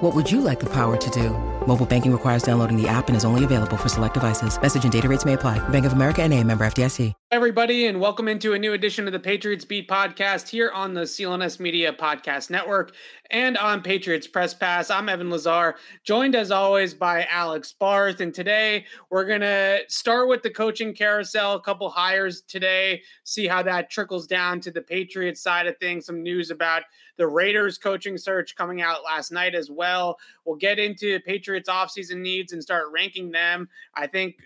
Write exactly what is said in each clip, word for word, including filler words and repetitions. What would you like the power to do? Mobile banking requires downloading the app and is only available for select devices. Message and data rates may apply. Bank of America N A, member F D I C. Everybody, and welcome into a new edition of the Patriots Beat Podcast here on the C L N S Media Podcast Network and on Patriots Press Pass. I'm Evan Lazar, joined as always by Alex Barth, and today we're going to start with the coaching carousel, a couple hires today, see how that trickles down to the Patriots side of things, some news about the Raiders coaching search coming out last night as well. We'll get into Patriots offseason needs and start ranking them. I think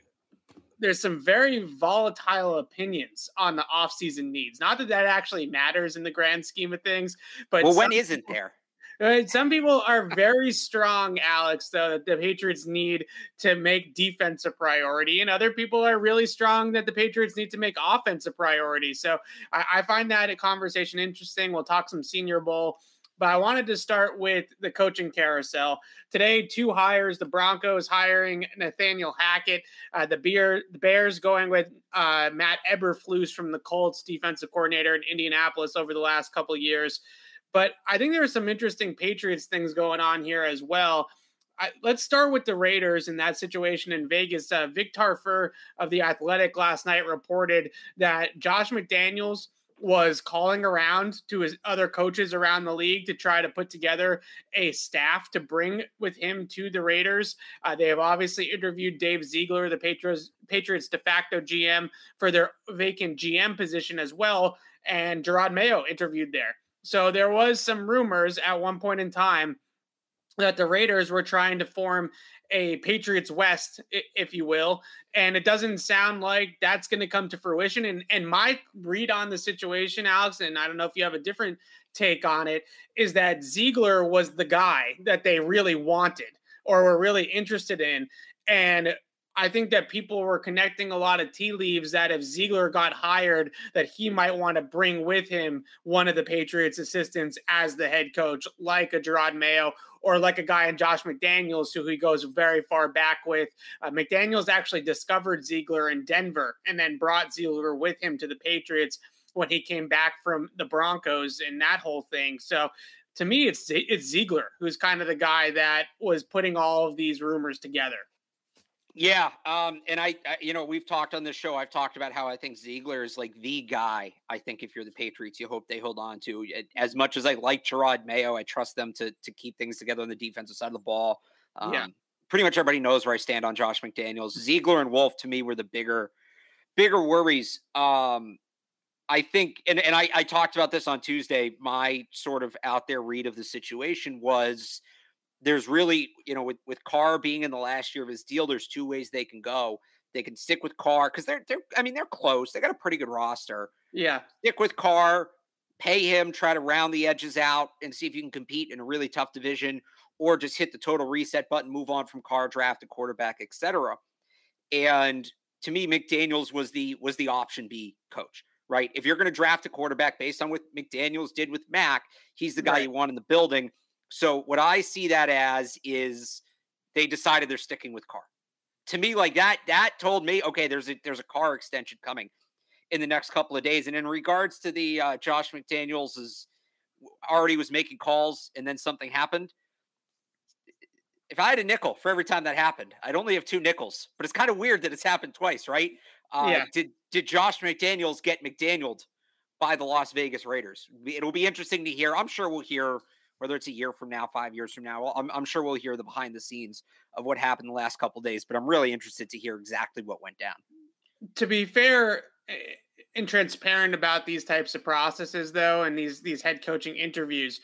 there's some very volatile opinions on the offseason needs. Not that that actually matters in the grand scheme of things, but well, when isn't there? Some people are very strong, Alex, though, that the Patriots need to make defense a priority, and other people are really strong that the Patriots need to make offense a priority. So I, I find that a conversation interesting. We'll talk some Senior Bowl. But I wanted to start with the coaching carousel. Today, two hires. The Broncos hiring Nathaniel Hackett. Uh, the, Beer, the Bears going with uh, Matt Eberflus from the Colts, defensive coordinator in Indianapolis over the last couple of years. But I think there are some interesting Patriots things going on here as well. I, let's start with the Raiders in that situation in Vegas. Uh, Vic Tarfer of The Athletic last night reported that Josh McDaniels was calling around to his other coaches around the league to try to put together a staff to bring with him to the Raiders. Uh, they have obviously interviewed Dave Ziegler, the Patriots, Patriots de facto G M, for their vacant G M position as well. And Jerod Mayo interviewed there. So there was some rumors at one point in time that the Raiders were trying to form a Patriots West, if you will, and it doesn't sound like that's going to come to fruition. And and my read on the situation, Alex, and I don't know if you have a different take on it, is that Ziegler was the guy that they really wanted or were really interested in. And I think that people were connecting a lot of tea leaves that if Ziegler got hired, that he might want to bring with him one of the Patriots assistants as the head coach, like a Jerod Mayo or like a guy in Josh McDaniels, who he goes very far back with. Uh, McDaniels actually discovered Ziegler in Denver and then brought Ziegler with him to the Patriots when he came back from the Broncos and that whole thing. So to me, it's, it's Ziegler, who's kind of the guy that was putting all of these rumors together. Yeah. Um, and I, I, you know, we've talked on this show. I've talked about how I think Ziegler is like the guy. I think if you're the Patriots, you hope they hold on to. As much as I like Jerod Mayo, I trust them to to keep things together on the defensive side of the ball. Um, yeah. Pretty much everybody knows where I stand on Josh McDaniels. Ziegler and Wolf, to me, were the bigger, bigger worries. Um, I think, and, and I, I talked about this on Tuesday. My sort of out there read of the situation was, there's really, you know, with, with Carr being in the last year of his deal, there's two ways they can go. They can stick with Carr because they're, they're, I mean, they're close. They got a pretty good roster. Yeah. Stick with Carr, pay him, try to round the edges out and see if you can compete in a really tough division, or just hit the total reset button, move on from Carr, draft a quarterback, et cetera. And to me, McDaniels was the, was the option B coach, right? If you're going to draft a quarterback based on what McDaniels did with Mac, he's the guy right. you want in the building. So what I see that as is they decided they're sticking with Carr. To me, like that, that told me, okay, there's a, there's a Carr extension coming in the next couple of days. And in regards to the uh, Josh McDaniels is already was making calls and then something happened. If I had a nickel for every time that happened, I'd only have two nickels, but it's kind of weird that it's happened twice, right? Uh, yeah. Did, did Josh McDaniels get McDanieled by the Las Vegas Raiders? It'll be interesting to hear. I'm sure we'll hear, whether it's a year from now, five years from now, I'm, I'm sure we'll hear the behind the scenes of what happened the last couple of days, but I'm really interested to hear exactly what went down. To be fair, and transparent about these types of processes, though, and these these head coaching interviews,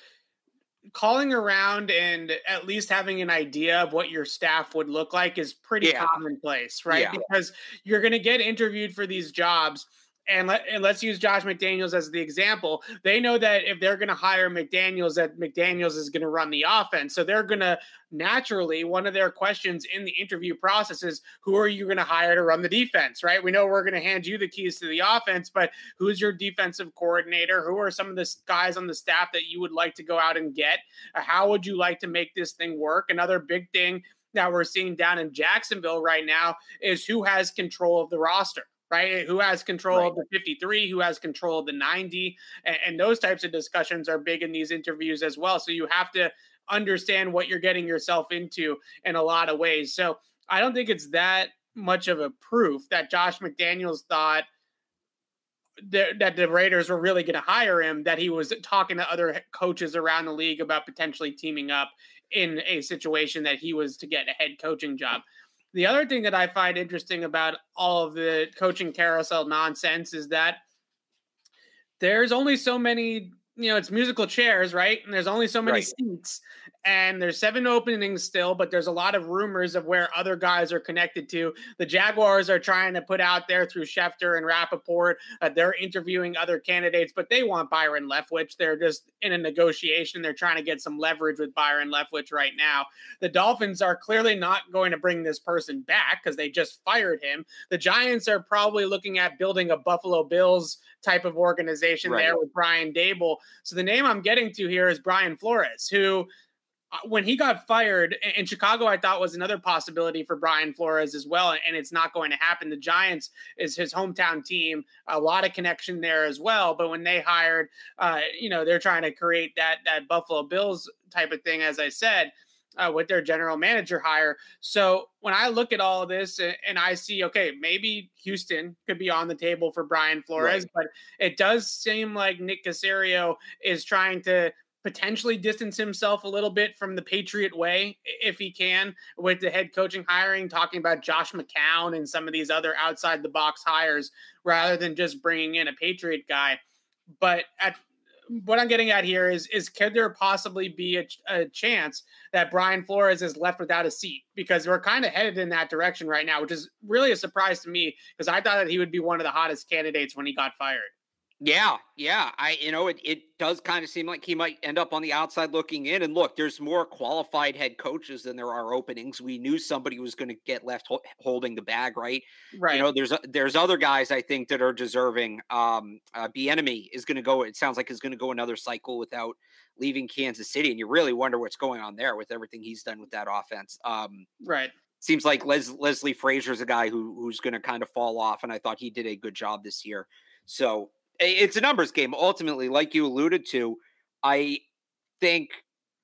calling around and at least having an idea of what your staff would look like is pretty yeah. commonplace, right? Yeah. Because you're going to get interviewed for these jobs. And, let, and let's use Josh McDaniels as the example. They know that if they're going to hire McDaniels, that McDaniels is going to run the offense. So they're going to naturally, one of their questions in the interview process is, who are you going to hire to run the defense, right? We know we're going to hand you the keys to the offense, but who's your defensive coordinator? Who are some of the guys on the staff that you would like to go out and get? How would you like to make this thing work? Another big thing that we're seeing down in Jacksonville right now is who has control of the roster. Right? Who has control right. of the fifty-three, who has control of the ninety, and, and those types of discussions are big in these interviews as well. So you have to understand what you're getting yourself into in a lot of ways. So I don't think it's that much of a proof that Josh McDaniels thought th- that the Raiders were really going to hire him, that he was talking to other coaches around the league about potentially teaming up in a situation that he was to get a head coaching job. The other thing that I find interesting about all of the coaching carousel nonsense is that there's only so many, you know, it's musical chairs, right? And there's only so many right. seats, and there's seven openings still, but there's a lot of rumors of where other guys are connected to. The Jaguars are trying to put out there through Schefter and Rappaport. Uh, they're interviewing other candidates, but they want Byron Leftwich. They're just in a negotiation. They're trying to get some leverage with Byron Leftwich right now. The Dolphins are clearly not going to bring this person back because they just fired him. The Giants are probably looking at building a Buffalo Bills type of organization right. there with Brian Daboll. So the name I'm getting to here is Brian Flores, who – when he got fired in Chicago, I thought was another possibility for Brian Flores as well. And it's not going to happen. The Giants is his hometown team, a lot of connection there as well. But when they hired, uh, you know, they're trying to create that, that Buffalo Bills type of thing, as I said, uh, with their general manager hire. So when I look at all of this and, and I see, okay, maybe Houston could be on the table for Brian Flores, right. but it does seem like Nick Caserio is trying to potentially distance himself a little bit from the Patriot way, if he can, with the head coaching hiring, talking about Josh McCown and some of these other outside the box hires, rather than just bringing in a Patriot guy. But at, what I'm getting at here is, is could there possibly be a, a chance that Brian Flores is left without a seat? Because we're kind of headed in that direction right now, which is really a surprise to me, because I thought that he would be one of the hottest candidates when he got fired. Yeah, yeah. I, you know, it, it does kind of seem like he might end up on the outside looking in. And look, there's more qualified head coaches than there are openings. We knew somebody was going to get left ho- holding the bag, right? Right. You know, there's there's other guys I think that are deserving. Um, uh, Bieniemy is going to go. It sounds like he's going to go another cycle without leaving Kansas City, and you really wonder what's going on there with everything he's done with that offense. Um, right. Seems like Les- Leslie Frazier's a guy who who's going to kind of fall off, and I thought he did a good job this year. So. It's a numbers game. Ultimately, like you alluded to, I think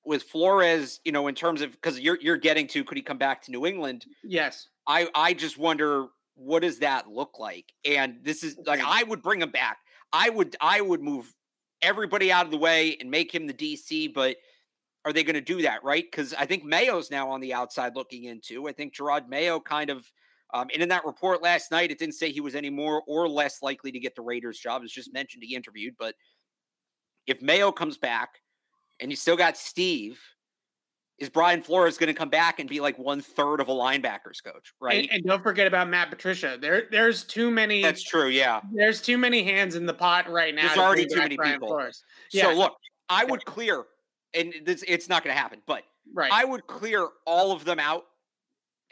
with Flores, you know, in terms of, because you're you're getting to, could he come back to New England? Yes. I, I just wonder, what does that look like? And this is like, I would bring him back. I would I would move everybody out of the way and make him the D C, but are they going to do that, right? Because I think Mayo's now on the outside looking into. I think Jerod Mayo kind of, Um, and in that report last night, it didn't say he was any more or less likely to get the Raiders job. It's just mentioned he interviewed. But if Mayo comes back and you still got Steve, is Brian Flores going to come back and be like one third of a linebacker's coach, right? And, and don't forget about Matt Patricia. There, there's too many. That's true. Yeah. There's too many hands in the pot right now. There's already too many Brian people. Flores. Yeah. So look, I would clear, and this, it's not going to happen, but right. I would clear all of them out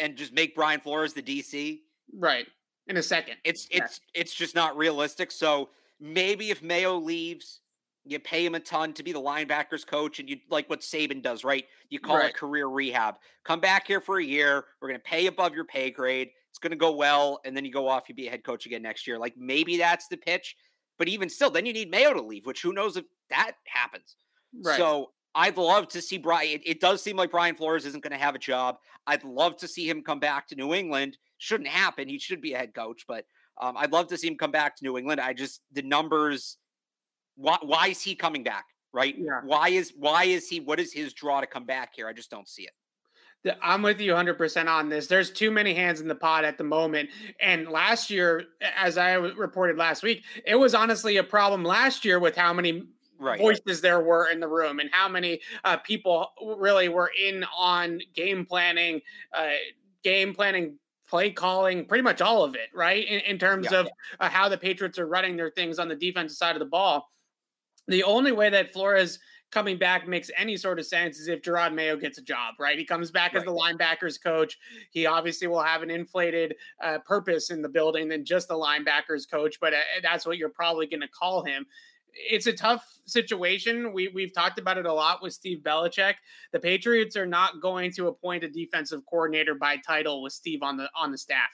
and just make Brian Flores the D C. Right. In a second. It's it's yeah. it's just not realistic. So maybe if Mayo leaves, you pay him a ton to be the linebackers coach, and you like what Saban does, right? You call right. it career rehab. Come back here for a year. We're going to pay above your pay grade. It's going to go well, and then you go off, you be a head coach again next year. Like maybe that's the pitch. But even still, then you need Mayo to leave, which who knows if that happens. Right. So I'd love to see Brian. It, it does seem like Brian Flores isn't going to have a job. I'd love to see him come back to New England. Shouldn't happen. He should be a head coach, but um, I'd love to see him come back to New England. I just, the numbers, why, why is he coming back? Right. Yeah. Why is, why is he, what is his draw to come back here? I just don't see it. I'm with you one hundred percent on this. There's too many hands in the pot at the moment. And last year, as I reported last week, it was honestly a problem last year with how many right. voices there were in the room and how many uh, people really were in on game planning, uh, game planning, play calling, pretty much all of it, right? In, in terms yeah, of yeah. Uh, how the Patriots are running their things on the defensive side of the ball. The only way that Flores coming back makes any sort of sense is if Jerod Mayo gets a job, right? He comes back right. as the linebackers coach. He obviously will have an inflated uh, purpose in the building than just the linebackers coach, but uh, that's what you're probably going to call him. It's a tough situation. We, we've talked about it a lot with Steve Belichick. The Patriots are not going to appoint a defensive coordinator by title with Steve on the on the staff.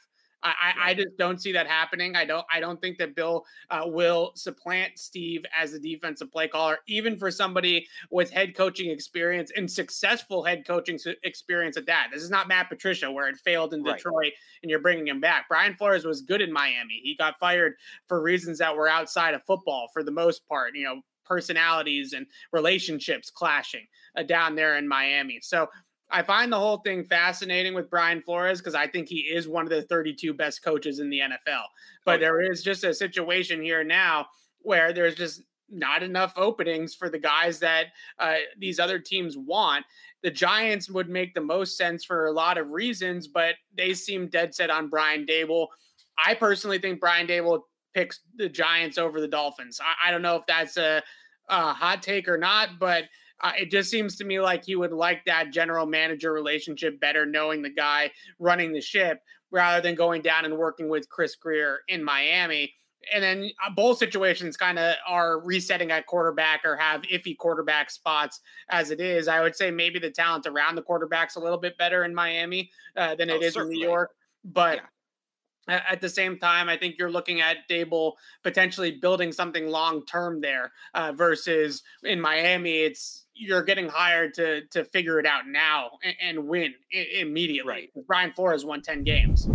I, I just don't see that happening. I don't I don't think that Bill uh, will supplant Steve as a defensive play caller, even for somebody with head coaching experience and successful head coaching experience at that. This is not Matt Patricia, where it failed in Detroit right. and you're bringing him back. Brian Flores was good in Miami. He got fired for reasons that were outside of football for the most part, you know, personalities and relationships clashing uh, down there in Miami. So I find the whole thing fascinating with Brian Flores because I think he is one of the thirty-two best coaches in the N F L. But there is just a situation here now where there's just not enough openings for the guys that uh, these other teams want. The Giants would make the most sense for a lot of reasons, but they seem dead set on Brian Daboll. I personally think Brian Daboll picks the Giants over the Dolphins. I, I don't know if that's a, a hot take or not, but Uh, it just seems to me like he would like that general manager relationship better, knowing the guy running the ship rather than going down and working with Chris Greer in Miami. And then uh, both situations kind of are resetting at quarterback or have iffy quarterback spots as it is. I would say maybe the talent around the quarterback's a little bit better in Miami uh, than it oh, is certainly. in New York. But yeah. At the same time, I think you're looking at Daboll potentially building something long-term there uh, versus in Miami, it's you're getting hired to to figure it out now and, and win I- immediately. Right. Brian Flores won ten games.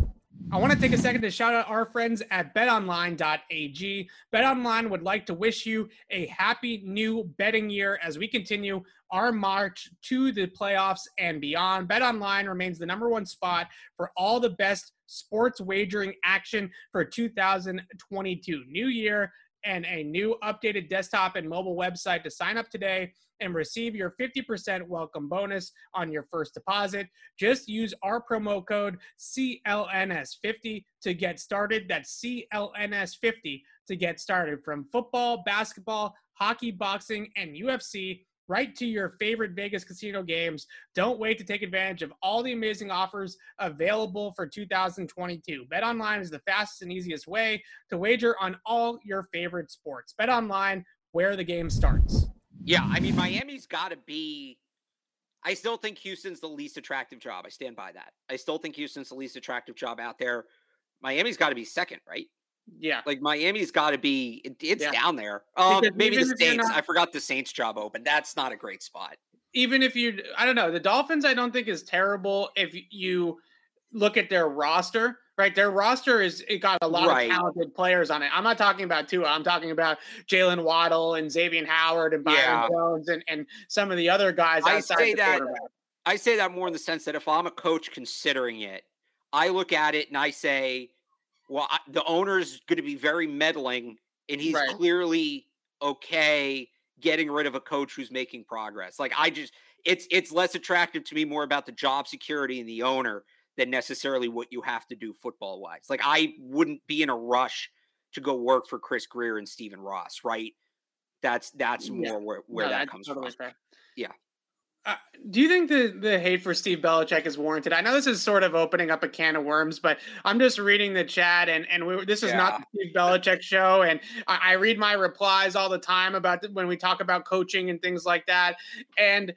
I want to take a second to shout out our friends at bet online dot a g. BetOnline would like to wish you a happy new betting year as we continue our march to the playoffs and beyond. BetOnline remains the number one spot for all the best sports wagering action for two thousand twenty-two. New year and a new updated desktop and mobile website to sign up today and receive your fifty percent welcome bonus on your first deposit. Just use our promo code C L N S fifty to get started. That's C L N S fifty to get started. From football, basketball, hockey, boxing, and U F C, right to your favorite Vegas casino games. Don't wait to take advantage of all the amazing offers available for two thousand twenty-two. BetOnline is the fastest and easiest way to wager on all your favorite sports. BetOnline, where the game starts. Yeah, I mean, Miami's got to be – I still think Houston's the least attractive job. I stand by that. I still think Houston's the least attractive job out there. Miami's got to be second, right? Yeah. Like, Miami's got to be it, – it's yeah. down there. Um, maybe the Saints. Not- I forgot the Saints job open. That's not a great spot. Even if you – I don't know. The Dolphins I don't think is terrible if you look at their roster. Right. Their roster is it got a lot right. of talented players on it. I'm not talking about Tua. I'm talking about Jalen Waddle and Xavier Howard and Byron yeah. Jones and, and some of the other guys outside I say the that, quarterback. I say that more in the sense that if I'm a coach considering it, I look at it and I say, well, I, the owner's going to be very meddling and he's right. clearly okay getting rid of a coach who's making progress. Like I just it's it's less attractive to me more about the job security and the owner than necessarily what you have to do football wise. Like I wouldn't be in a rush to go work for Chris Greer and Stephen Ross. Right. That's, that's yeah. more where, where no, that comes totally from. Fair. Yeah. Uh, do you think the, the hate for Steve Belichick is warranted? I know this is sort of opening up a can of worms, but I'm just reading the chat and, and we, this is yeah. not the Steve Belichick show. And I, I read my replies all the time about the, when we talk about coaching and things like that. And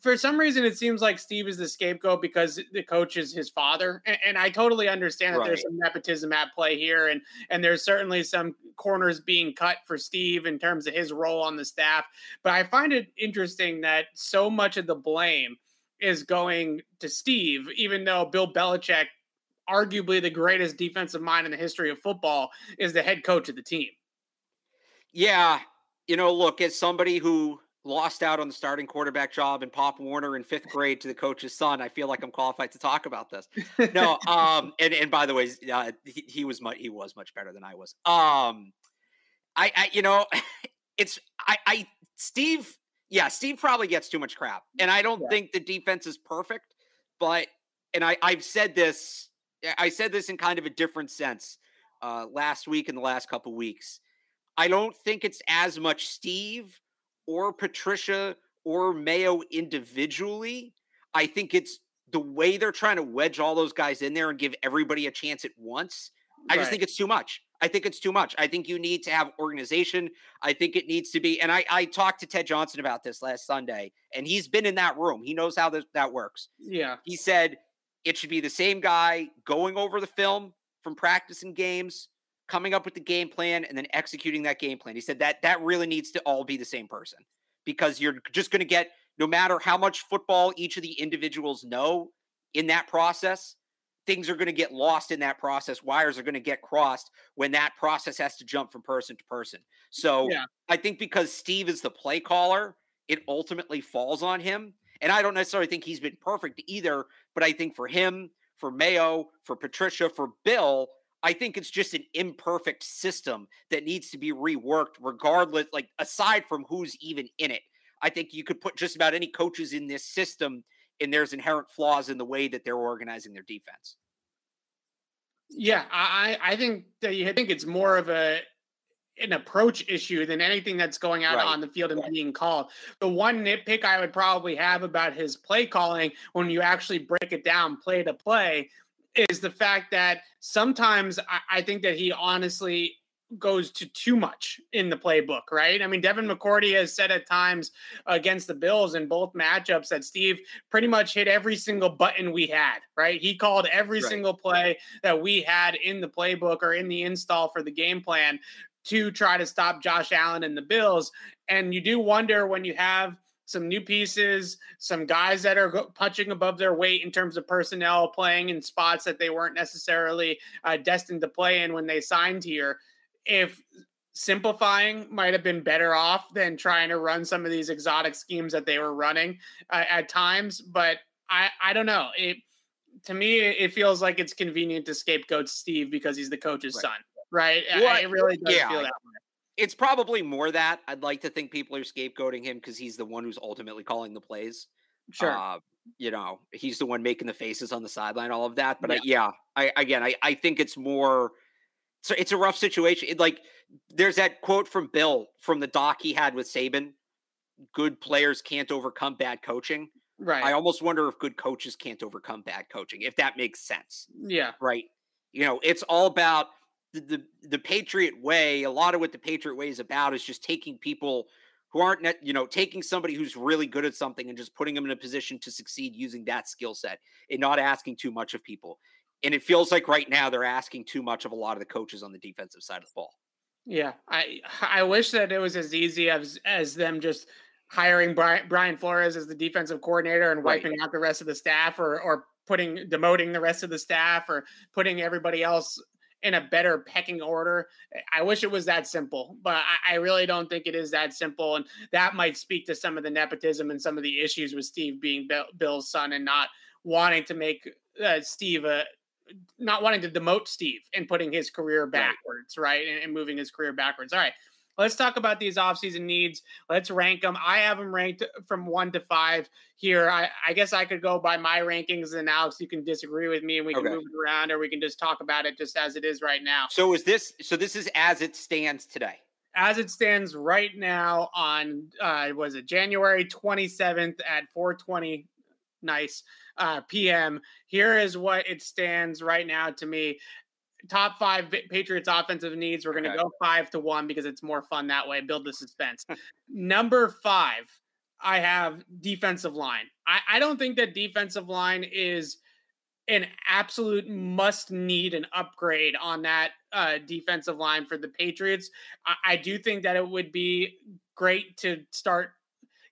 for some reason, it seems like Steve is the scapegoat because the coach is his father. And, and I totally understand that right. there's some nepotism at play here. And, and there's certainly some corners being cut for Steve in terms of his role on the staff. But I find it interesting that so much of the blame is going to Steve, even though Bill Belichick, arguably the greatest defensive mind in the history of football, is the head coach of the team. Yeah. You know, look, as somebody who lost out on the starting quarterback job and Pop Warner in fifth grade to the coach's son. I feel like I'm qualified to talk about this. No. Um, and, and by the way, uh, he, he was much, he was much better than I was. Um, I, I, you know, it's, I, I, Steve, yeah, Steve probably gets too much crap, and I don't yeah. think the defense is perfect, but, and I, I've said this, I said this in kind of a different sense uh, last week and the last couple weeks. I don't think it's as much Steve or Patricia or Mayo individually. I think it's the way they're trying to wedge all those guys in there and give everybody a chance at once. I right. just think it's too much. I think it's too much. I think you need to have organization. I think it needs to be. And I, I talked to Ted Johnson about this last Sunday, and he's been in that room. He knows how this, that works. Yeah. He said it should be the same guy going over the film from practice and games, coming up with the game plan, and then executing that game plan. He said that that really needs to all be the same person, because you're just going to get, no matter how much football each of the individuals know in that process, things are going to get lost in that process. Wires are going to get crossed when that process has to jump from person to person. So yeah. I think because Steve is the play caller, it ultimately falls on him. And I don't necessarily think he's been perfect either, but I think for him, for Mayo, for Patricia, for Bill, I think it's just an imperfect system that needs to be reworked regardless, like aside from who's even in it. I think you could put just about any coaches in this system, and there's inherent flaws in the way that they're organizing their defense. Yeah, I, I think that you think it's more of a an approach issue than anything that's going out right. on the field and right. being called. The one nitpick I would probably have about his play calling, when you actually break it down play to play, is the fact that sometimes I, I think that he honestly goes to too much in the playbook, right? I mean, Devin McCourty has said at times against the Bills in both matchups that Steve pretty much hit every single button we had, right? He called every right. single play that we had in the playbook or in the install for the game plan to try to stop Josh Allen and the Bills. And you do wonder when you have some new pieces, some guys that are punching above their weight in terms of personnel, playing in spots that they weren't necessarily uh, destined to play in when they signed here, if simplifying might have been better off than trying to run some of these exotic schemes that they were running uh, at times. But I, I don't know. It, to me, it feels like it's convenient to scapegoat Steve because he's the coach's right. son, right? Well, I, it really does yeah. feel that way. It's probably more that I'd like to think people are scapegoating him because he's the one who's ultimately calling the plays. Sure. Uh, you know, he's the one making the faces on the sideline, all of that. But yeah, I, yeah, I again, I, I think it's more, so it's a rough situation. It, like there's that quote from Bill from the doc he had with Saban, good players can't overcome bad coaching. Right. I almost wonder if good coaches can't overcome bad coaching, if that makes sense. Yeah. Right. You know, it's all about, The, the the Patriot way. A lot of what the Patriot way is about is just taking people who aren't, net, you know, taking somebody who's really good at something and just putting them in a position to succeed using that skill set and not asking too much of people. And it feels like right now they're asking too much of a lot of the coaches on the defensive side of the ball. Yeah, I I wish that it was as easy as as them just hiring Brian, Brian Flores as the defensive coordinator and wiping right. out the rest of the staff, or or putting demoting the rest of the staff, or putting everybody else in a better pecking order. I wish it was that simple, but I, I really don't think it is that simple. And that might speak to some of the nepotism and some of the issues with Steve being Bill, Bill's son and not wanting to make uh, Steve, a, not wanting to demote Steve and putting his career backwards, right? right? And, and moving his career backwards. All right, let's talk about these offseason needs. Let's rank them. I have them ranked from one to five here. I, I guess I could go by my rankings, and Alex, you can disagree with me, and we can okay. move it around, or we can just talk about it just as it is right now. So is this, so this is as it stands today? As it stands right now on, uh, was it January twenty-seventh at four twenty nice uh, P M. Here is what it stands right now to me. Top five Patriots offensive needs. We're going to okay. go five to one because it's more fun that way. Build the suspense. Number five, I have defensive line. I, I don't think that defensive line is an absolute must need an upgrade on that uh, defensive line for the Patriots. I, I do think that it would be great to start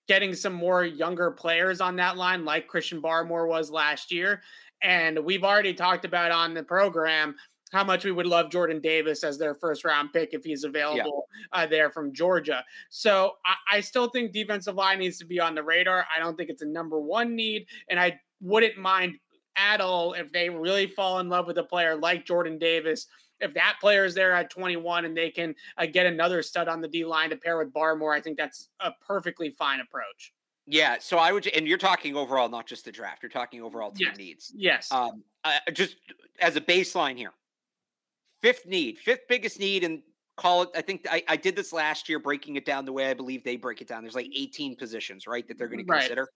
getting some more younger players on that line, like Christian Barmore was last year. And we've already talked about on the program how much we would love Jordan Davis as their first round pick if he's available yeah. uh, there from Georgia. So I, I still think defensive line needs to be on the radar. I don't think it's a number one need, and I wouldn't mind at all if they really fall in love with a player like Jordan Davis. If that player is there at twenty-one and they can uh, get another stud on the D line to pair with Barmore, I think that's a perfectly fine approach. Yeah. So I would, and you're talking overall, not just the draft, you're talking overall team yes. needs. Yes. Um, uh, just as a baseline here, fifth need, fifth biggest need, and call it, I think I, I did this last year, breaking it down the way I believe they break it down. There's like eighteen positions, right, that they're going right. to consider.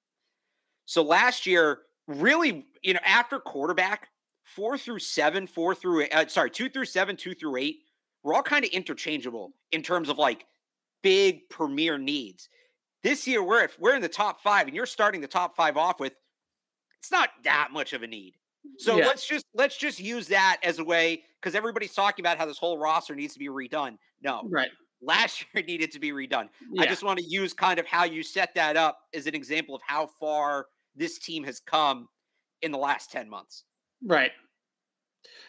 So last year, really, you know, after quarterback, Four through seven, four through uh, sorry, two through seven, two through eight. We're all kind of interchangeable in terms of like big premier needs. This year, we're at, we're in the top five, and you're starting the top five off with. It's not that much of a need, so yeah. let's just let's just use that as a way, because everybody's talking about how this whole roster needs to be redone. No, right? Last year it needed to be redone. Yeah. I just want to use kind of how you set that up as an example of how far this team has come in the last ten months. Right.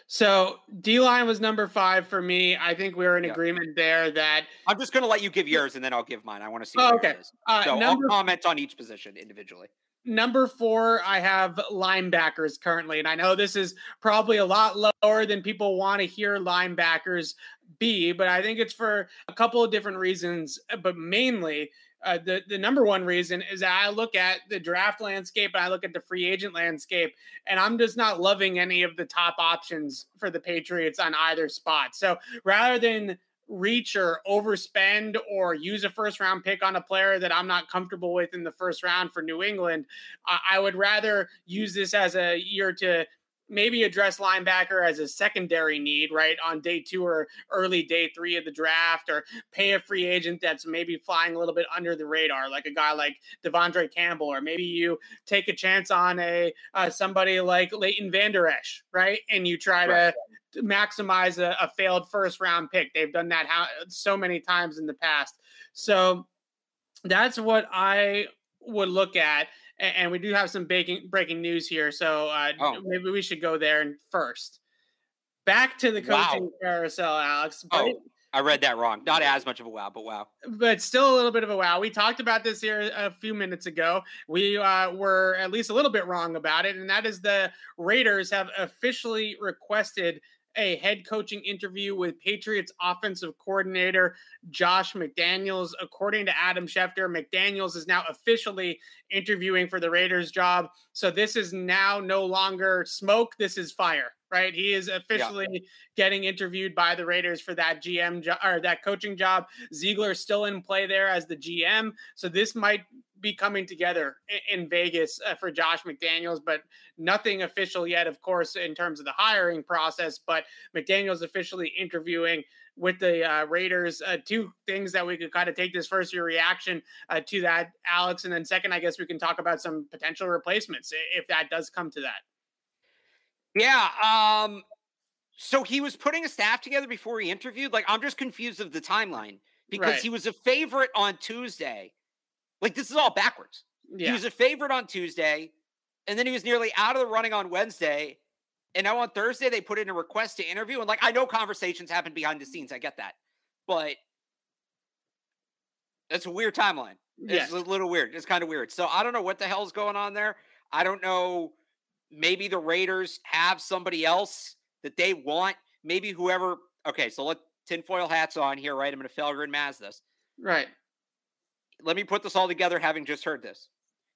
So D-line was number five for me. I think we were in yeah. agreement there that I'm just going to let you give yours and then I'll give mine. I want to see. Oh, okay. Yours is. Uh, so number... I'll comment on each position individually. Number four, I have linebackers currently. And I know this is probably a lot lower than people want to hear linebackers be, but I think it's for a couple of different reasons, but mainly Uh, the, the number one reason is that I look at the draft landscape and I look at the free agent landscape, and I'm just not loving any of the top options for the Patriots on either spot. So rather than reach or overspend or use a first round pick on a player that I'm not comfortable with in the first round for New England, I, I would rather use this as a year to maybe address linebacker as a secondary need, right, on day two or early day three of the draft, or pay a free agent that's maybe flying a little bit under the radar, like a guy like Devondre Campbell, or maybe you take a chance on a uh, somebody like Leighton Vander Esch, right, and you try right. to maximize a, a failed first-round pick. They've done that how, so many times in the past. So that's what I would look at. And we do have some baking, breaking news here, so uh, oh. maybe we should go there and first. Back to the coaching wow. carousel, Alex. But, oh, I read that wrong. Not as much of a wow, but wow. But still a little bit of a wow. We talked about this here a few minutes ago. We uh, were at least a little bit wrong about it, and that is the Raiders have officially requested a head coaching interview with Patriots offensive coordinator Josh McDaniels. According to Adam Schefter, McDaniels is now officially interviewing for the Raiders job. So this is now no longer smoke. This is fire, right? He is officially yeah. getting interviewed by the Raiders for that G M jo- or that coaching job. Ziegler still in play there as the G M. So this might be coming together in, in Vegas uh, for Josh McDaniels, but nothing official yet, of course, in terms of the hiring process, but McDaniels officially interviewing with the uh, Raiders. Uh, two things that we could kind of take this first, your reaction uh, to that, Alex. And then second, I guess we can talk about some potential replacements if that does come to that. Yeah. Um, so he was putting a staff together before he interviewed. Like, I'm just confused of the timeline because right. he was a favorite on Tuesday. Like, this is all backwards. Yeah. He was a favorite on Tuesday, and then he was nearly out of the running on Wednesday. And now on Thursday, they put in a request to interview. And, like, I know conversations happen behind the scenes. I get that. But that's a weird timeline. Yes. It's a little weird. It's kind of weird. So I don't know what the hell's going on there. I don't know. Maybe the Raiders have somebody else that they want. Maybe whoever. Okay, so let tinfoil hats on here, right? I'm going to Felger and Maz this. Right. Let me put this all together, having just heard this.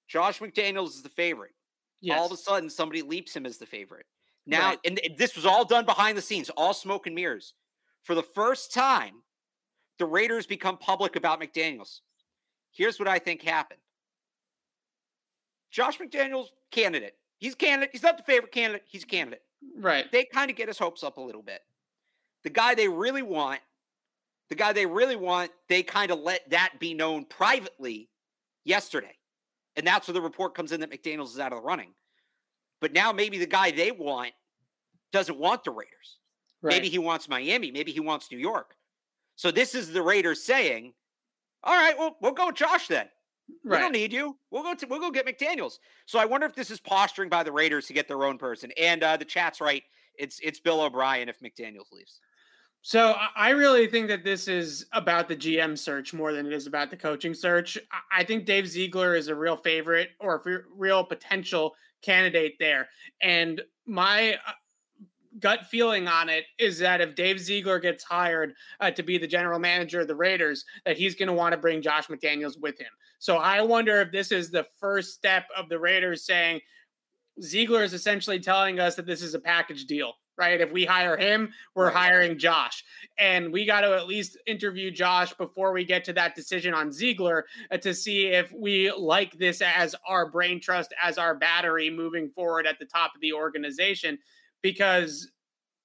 Josh McDaniels is the favorite. Yes. All of a sudden, somebody leaps him as the favorite. Now, right. and this was all done behind the scenes, all smoke and mirrors. For the first time, the Raiders become public about McDaniels. Here's what I think happened. Josh McDaniels, candidate. He's candidate. He's not the favorite candidate. He's a candidate. Right. They kind of get his hopes up a little bit. The guy they really want The guy they really want, they kind of let that be known privately yesterday. And that's where the report comes in that McDaniels is out of the running. But now maybe the guy they want doesn't want the Raiders. Right. Maybe he wants Miami. Maybe he wants New York. So this is the Raiders saying, all right, well, we'll go with Josh then. Right. We don't need you. We'll go to, we'll go get McDaniels. So I wonder if this is posturing by the Raiders to get their own person. And uh, the chat's right. it's it's Bill O'Brien if McDaniels leaves. So I really think that this is about the G M search more than it is about the coaching search. I think Dave Ziegler is a real favorite or a real potential candidate there. And my gut feeling on it is that if Dave Ziegler gets hired uh, to be the general manager of the Raiders, that he's going to want to bring Josh McDaniels with him. So I wonder if this is the first step of the Raiders saying, Ziegler is essentially telling us that this is a package deal, right? If we hire him, we're hiring Josh. And we got to at least interview Josh before we get to that decision on Ziegler uh, to see if we like this as our brain trust, as our battery moving forward at the top of the organization. Because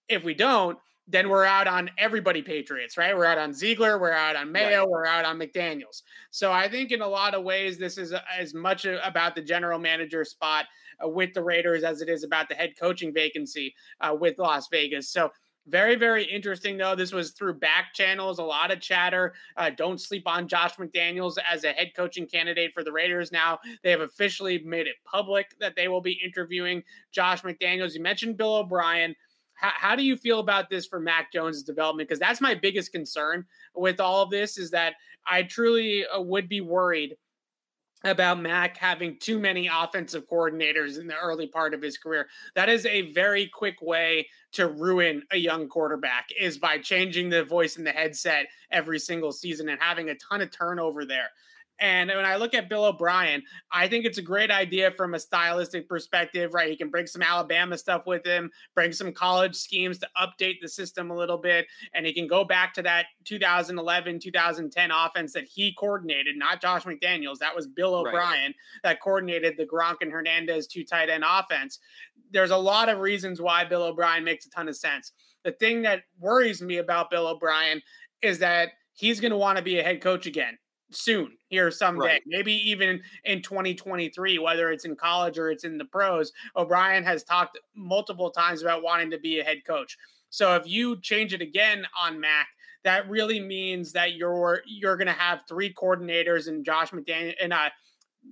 if we don't, then we're out on everybody Patriots, right? We're out on Ziegler, we're out on Mayo, right. We're out on McDaniels. So I think in a lot of ways, this is as much about the general manager spot uh, with the Raiders as it is about the head coaching vacancy uh, with Las Vegas. So very, very interesting, though. This was through back channels, a lot of chatter. Uh, don't sleep on Josh McDaniels as a head coaching candidate for the Raiders now. They have officially made it public that they will be interviewing Josh McDaniels. You mentioned Bill O'Brien. How, how do you feel about this for Mac Jones' development? Because that's my biggest concern with all of this is that I truly uh, would be worried about Mac having too many offensive coordinators in the early part of his career. That is a very quick way to ruin a young quarterback is by changing the voice in the headset every single season and having a ton of turnover there. And when I look at Bill O'Brien, I think it's a great idea from a stylistic perspective, right? He can bring some Alabama stuff with him, bring some college schemes to update the system a little bit, and he can go back to that two thousand eleven, two thousand ten offense that he coordinated, not Josh McDaniels. That was Bill O'Brien right. That coordinated the Gronk and Hernandez two tight end offense. There's a lot of reasons why Bill O'Brien makes a ton of sense. The thing that worries me about Bill O'Brien is that he's going to want to be a head coach again. Soon here someday, right. Maybe even in twenty twenty-three, whether it's in college or it's in the pros. O'Brien has talked multiple times about wanting to be a head coach. So if you change it again on Mac, that really means that you're, you're going to have three coordinators in Josh McDaniels and uh,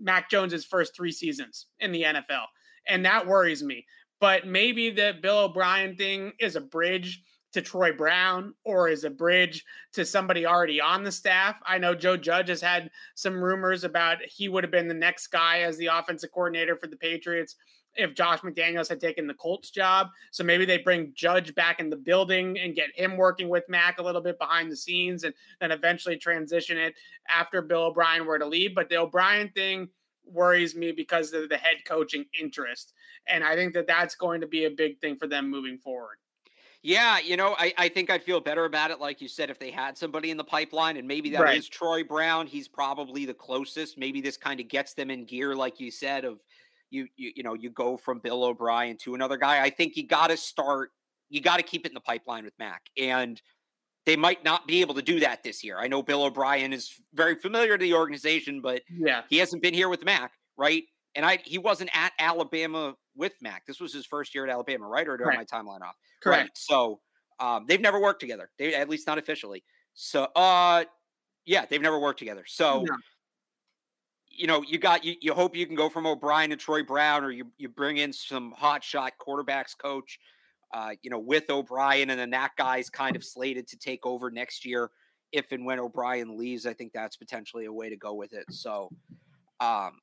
Mac Jones's first three seasons in the N F L. And that worries me, but maybe the Bill O'Brien thing is a bridge to Troy Brown or is a bridge to somebody already on the staff. I know Joe Judge has had some rumors about he would have been the next guy as the offensive coordinator for the Patriots if Josh McDaniels had taken the Colts job. So maybe they bring Judge back in the building and get him working with Mac a little bit behind the scenes and then eventually transition it after Bill O'Brien were to leave. But the O'Brien thing worries me because of the head coaching interest. And I think that that's going to be a big thing for them moving forward. Yeah, you know, I, I think I'd feel better about it, like you said, if they had somebody in the pipeline, and maybe that right. is Troy Brown. He's probably the closest. Maybe this kind of gets them in gear, like you said, of you, you, you know, you go from Bill O'Brien to another guy. I think you got to start, you got to keep it in the pipeline with Mac, and they might not be able to do that this year. I know Bill O'Brien is very familiar to the organization, but yeah. he hasn't been here with Mac, right? And I he wasn't at Alabama with Mac. This was his first year at Alabama, right? Or do I have my timeline off? Correct. Right. So um, they've never worked together. They, at least not officially. So uh, yeah, they've never worked together. So, yeah. you know, you got, you, you hope you can go from O'Brien to Troy Brown, or you, you bring in some hotshot quarterbacks coach, uh, you know, with O'Brien, and then that guy's kind of slated to take over next year. If and when O'Brien leaves, I think that's potentially a way to go with it. So, um,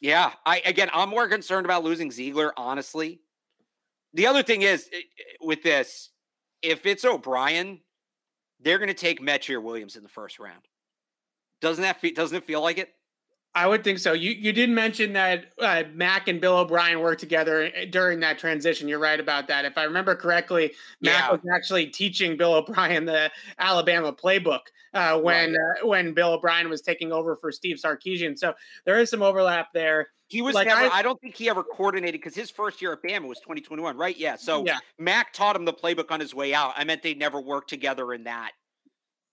Yeah, I again, I'm more concerned about losing Ziegler, honestly. The other thing is, with this, if it's O'Brien, they're going to take Metcalf Williams in the first round. Doesn't that fe- doesn't it feel like it? I would think so. You you did mention that uh, Mac and Bill O'Brien worked together during that transition. You're right about that. If I remember correctly, Mac yeah. was actually teaching Bill O'Brien the Alabama playbook uh, when right. uh, when Bill O'Brien was taking over for Steve Sarkisian. So there is some overlap there. He was like, never. I, I don't think he ever coordinated because his first year at Bama was twenty twenty-one, right? Yeah. So yeah. Mac taught him the playbook on his way out. I meant they never worked together in that.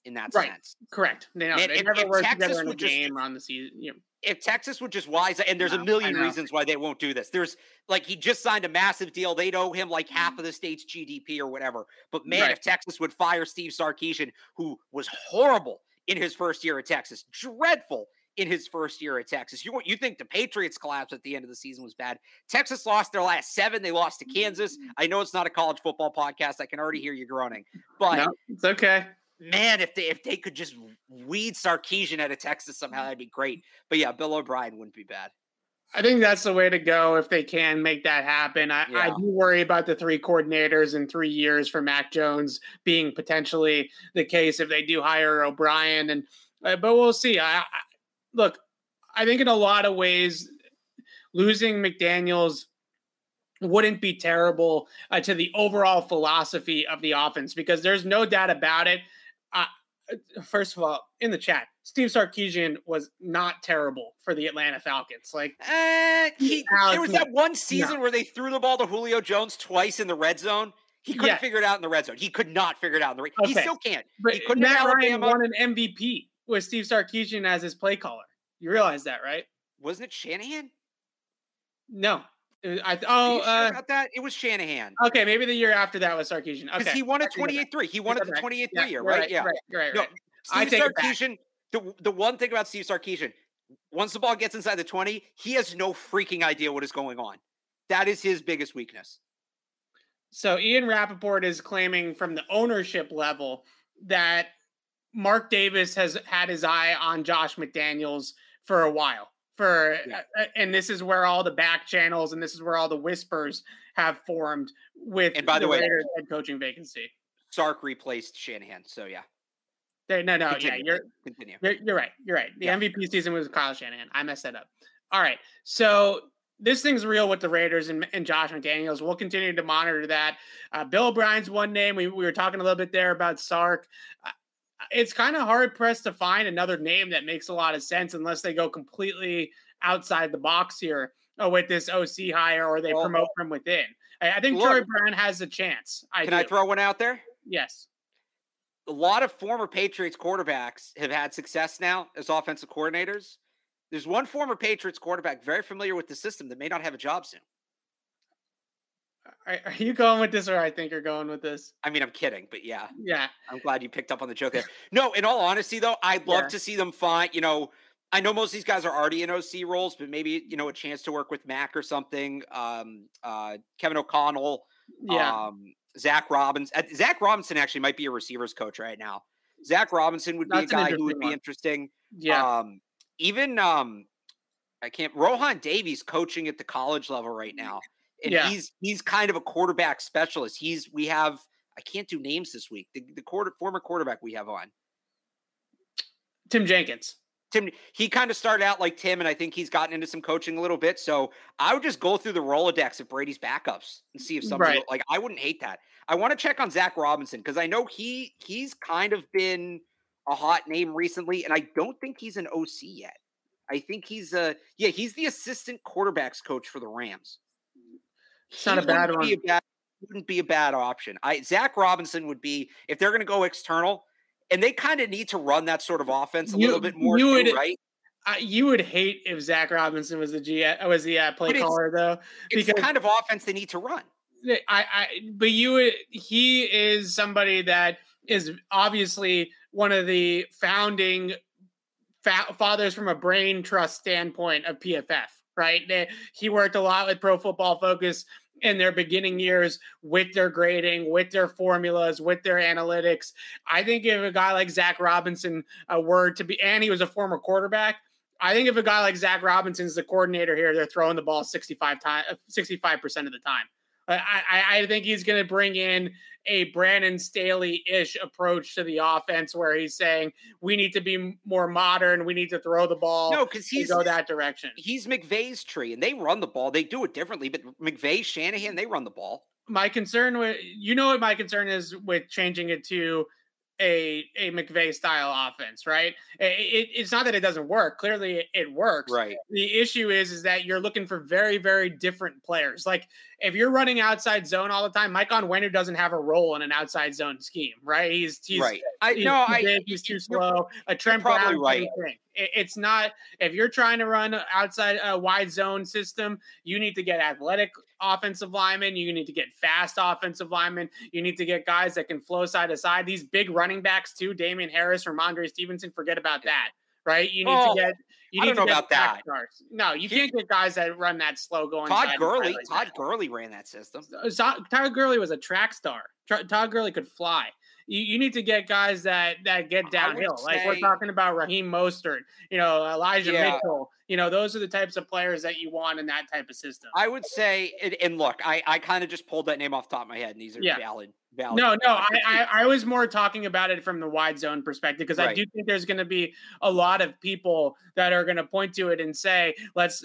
In that right. sense, correct. No, and, they never worked together in a game on the season. You know. If Texas would just wise, and there's no, a million reasons why they won't do this. There's like he just signed a massive deal; they'd owe him like half of the state's G D P or whatever. But man, right. if Texas would fire Steve Sarkisian, who was horrible in his first year at Texas, dreadful in his first year at Texas. You you think the Patriots collapse at the end of the season was bad. Texas lost their last seven. They lost to Kansas. I know it's not a college football podcast. I can already hear you groaning. But no, it's okay. Man, if they if they could just weed Sarkisian out of Texas somehow, that'd be great. But yeah, Bill O'Brien wouldn't be bad. I think that's the way to go if they can make that happen. I, yeah. I do worry about the three coordinators in three years for Mac Jones being potentially the case if they do hire O'Brien. And uh, but we'll see. I, I, look, I think in a lot of ways, losing McDaniels wouldn't be terrible uh, to the overall philosophy of the offense, because there's no doubt about it. Uh, first of all, in the chat, Steve Sarkisian was not terrible for the Atlanta Falcons. Like, uh, he, there was that one season no. where they threw the ball to Julio Jones twice in the red zone. He couldn't yeah. figure it out in the red zone. He could not figure it out in the red. Okay. He still can't. But he couldn't. Matt Ryan won an M V P with Steve Sarkisian as his play caller. You realize that, right? Wasn't it Shanahan? No. I th- oh, Are you sure uh, about that? It was Shanahan. Okay, maybe the year after that was Sarkisian. Because okay. he won it twenty-eight three. He won it the twenty-eighth yeah, year, right? right? Yeah, right, right, no, right. Steve I take Sarkisian, the, the one thing about Steve Sarkisian, once the ball gets inside the twenty, he has no freaking idea what is going on. That is his biggest weakness. So Ian Rappaport is claiming from the ownership level that Mark Davis has had his eye on Josh McDaniels for a while. For, yeah. uh, and this is where all the back channels and this is where all the whispers have formed with and by the, the way, head coaching vacancy. Sark replaced Shanahan, so yeah. There, no, no, Continue. yeah, you're, Continue. you're you're right, you're right. The yeah. M V P season was Kyle Shanahan. I messed that up. All right, so this thing's real with the Raiders and, and Josh McDaniels. We'll continue to monitor that. Uh, Bill O'Brien's one name. We we were talking a little bit there about Sark. Uh, It's kind of hard pressed to find another name that makes a lot of sense unless they go completely outside the box here with this O C hire or they well, promote from within. I, I think look, Troy Brown has a chance. I can do. I throw one out there? Yes. A lot of former Patriots quarterbacks have had success now as offensive coordinators. There's one former Patriots quarterback very familiar with the system that may not have a job soon. Are, are you going with this or I think you're going with this? I mean, I'm kidding, but yeah. Yeah. I'm glad you picked up on the joke there. No, in all honesty, though, I'd love yeah. to see them find, you know, I know most of these guys are already in O C roles, but maybe, you know, a chance to work with Mac or something. Um, uh, Kevin O'Connell, yeah. um, Zach Robinson. Uh, Zach Robinson actually might be a receivers coach right now. Zach Robinson would That's be a guy who would be one. interesting. Yeah. Um, even, um, I can't, Rohan Davies coaching at the college level right now. And yeah. he's he's kind of a quarterback specialist. He's we have I can't do names this week. The, the quarter, former quarterback we have on, Tim Jenkins. Tim he kind of started out like Tim, and I think he's gotten into some coaching a little bit. So I would just go through the Rolodex of Brady's backups and see if somebody right. like I wouldn't hate that. I want to check on Zach Robinson because I know he he's kind of been a hot name recently, and I don't think he's an O C yet. I think he's a yeah he's the assistant quarterbacks coach for the Rams. It's not a bad one. Wouldn't be a bad option. I Zach Robinson would be if they're going to go external, and they kind of need to run that sort of offense a you, little bit more, you too, would, right? Uh, you would hate if Zach Robinson was the G was the uh, play caller, though. It's the kind of offense they need to run. I, I, but you would. He is somebody that is obviously one of the founding fa- fathers from a brain trust standpoint of P F F. Right. They, he worked a lot with Pro Football Focus in their beginning years with their grading, with their formulas, with their analytics. I think if a guy like Zach Robinson uh, were to be, and he was a former quarterback, I think if a guy like Zach Robinson is the coordinator here, they're throwing the ball sixty-five times, sixty-five percent of the time. I, I, I think he's going to bring in a Brandon Staley-ish approach to the offense where he's saying, we need to be more modern. We need to throw the ball. No, because he's go that direction. He's McVay's tree and they run the ball. They do it differently, but McVay, Shanahan, they run the ball. My concern with, you know what my concern is with changing it to a, a McVay style offense, right? It, it, it's not that it doesn't work. Clearly it, it works. Right. The issue is, is that you're looking for very, very different players. Like, if you're running outside zone all the time, Mike Onwenu doesn't have a role in an outside zone scheme, right? He's he's, right. I, he's, no, he's, I, he's too slow. A Trent Brown, right. it, it's not. If you're trying to run outside a wide zone system, you need to get athletic offensive linemen. You need to get fast offensive linemen. You need to get guys that can flow side to side. These big running backs too, Damian Harris or Ramondre Stevenson, forget about that. right? You need oh, to get. You need I don't to know get about that. Starts. No, you he, can't get guys that run that slow going. Todd Gurley. Like Todd that. Gurley ran that system. So, so, Todd Gurley was a track star. Tr- Todd Gurley could fly. You, you need to get guys that, that get downhill. Say, like we're talking about Raheem Mostert, you know, Elijah yeah. Mitchell. You know, those are the types of players that you want in that type of system. I would say, and look, I, I kind of just pulled that name off the top of my head, and these are yeah. valid. Valid. No, no, I, I, I was more talking about it from the wide zone perspective because right. I do think there's going to be a lot of people that are going to point to it and say, let's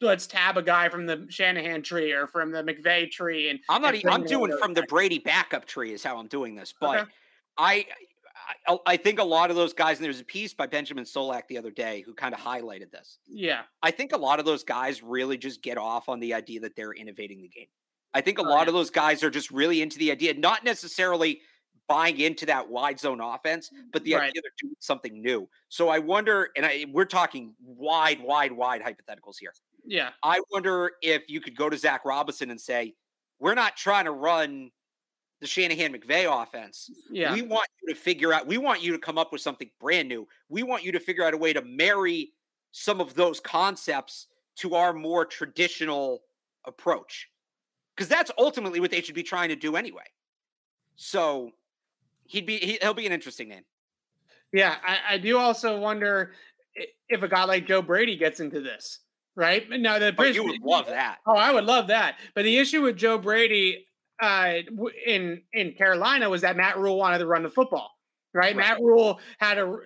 let's tab a guy from the Shanahan tree or from the McVay tree. And I'm not. And I'm doing from guys. The Brady backup tree is how I'm doing this, but okay. I, I I think a lot of those guys. And there's a piece by Benjamin Solak the other day who kind of highlighted this. Yeah, I think a lot of those guys really just get off on the idea that they're innovating the game. I think a lot oh, yeah. of those guys are just really into the idea, not necessarily buying into that wide zone offense, but the right. idea they're doing something new. So I wonder, and I, we're talking wide, wide, wide hypotheticals here. Yeah. I wonder if you could go to Zach Robinson and say, we're not trying to run the Shanahan McVay offense. Yeah. We want you to figure out, we want you to come up with something brand new. We want you to figure out a way to marry some of those concepts to our more traditional approach. Because that's ultimately what they should be trying to do anyway. So he'd be, he, he'll be an interesting name. Yeah. I, I do also wonder if a guy like Joe Brady gets into this, right? Now the oh, you would love that. Oh, I would love that. But the issue with Joe Brady uh, in, in Carolina was that Matt Rule wanted to run the football, right? right? Matt Rule had a,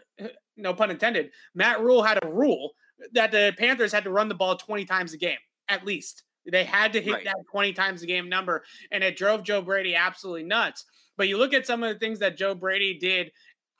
no pun intended. Matt Rule had a rule that the Panthers had to run the ball twenty times a game, at least. They had to hit right. that twenty times a game number, and it drove Joe Brady absolutely nuts. But you look at some of the things that Joe Brady did,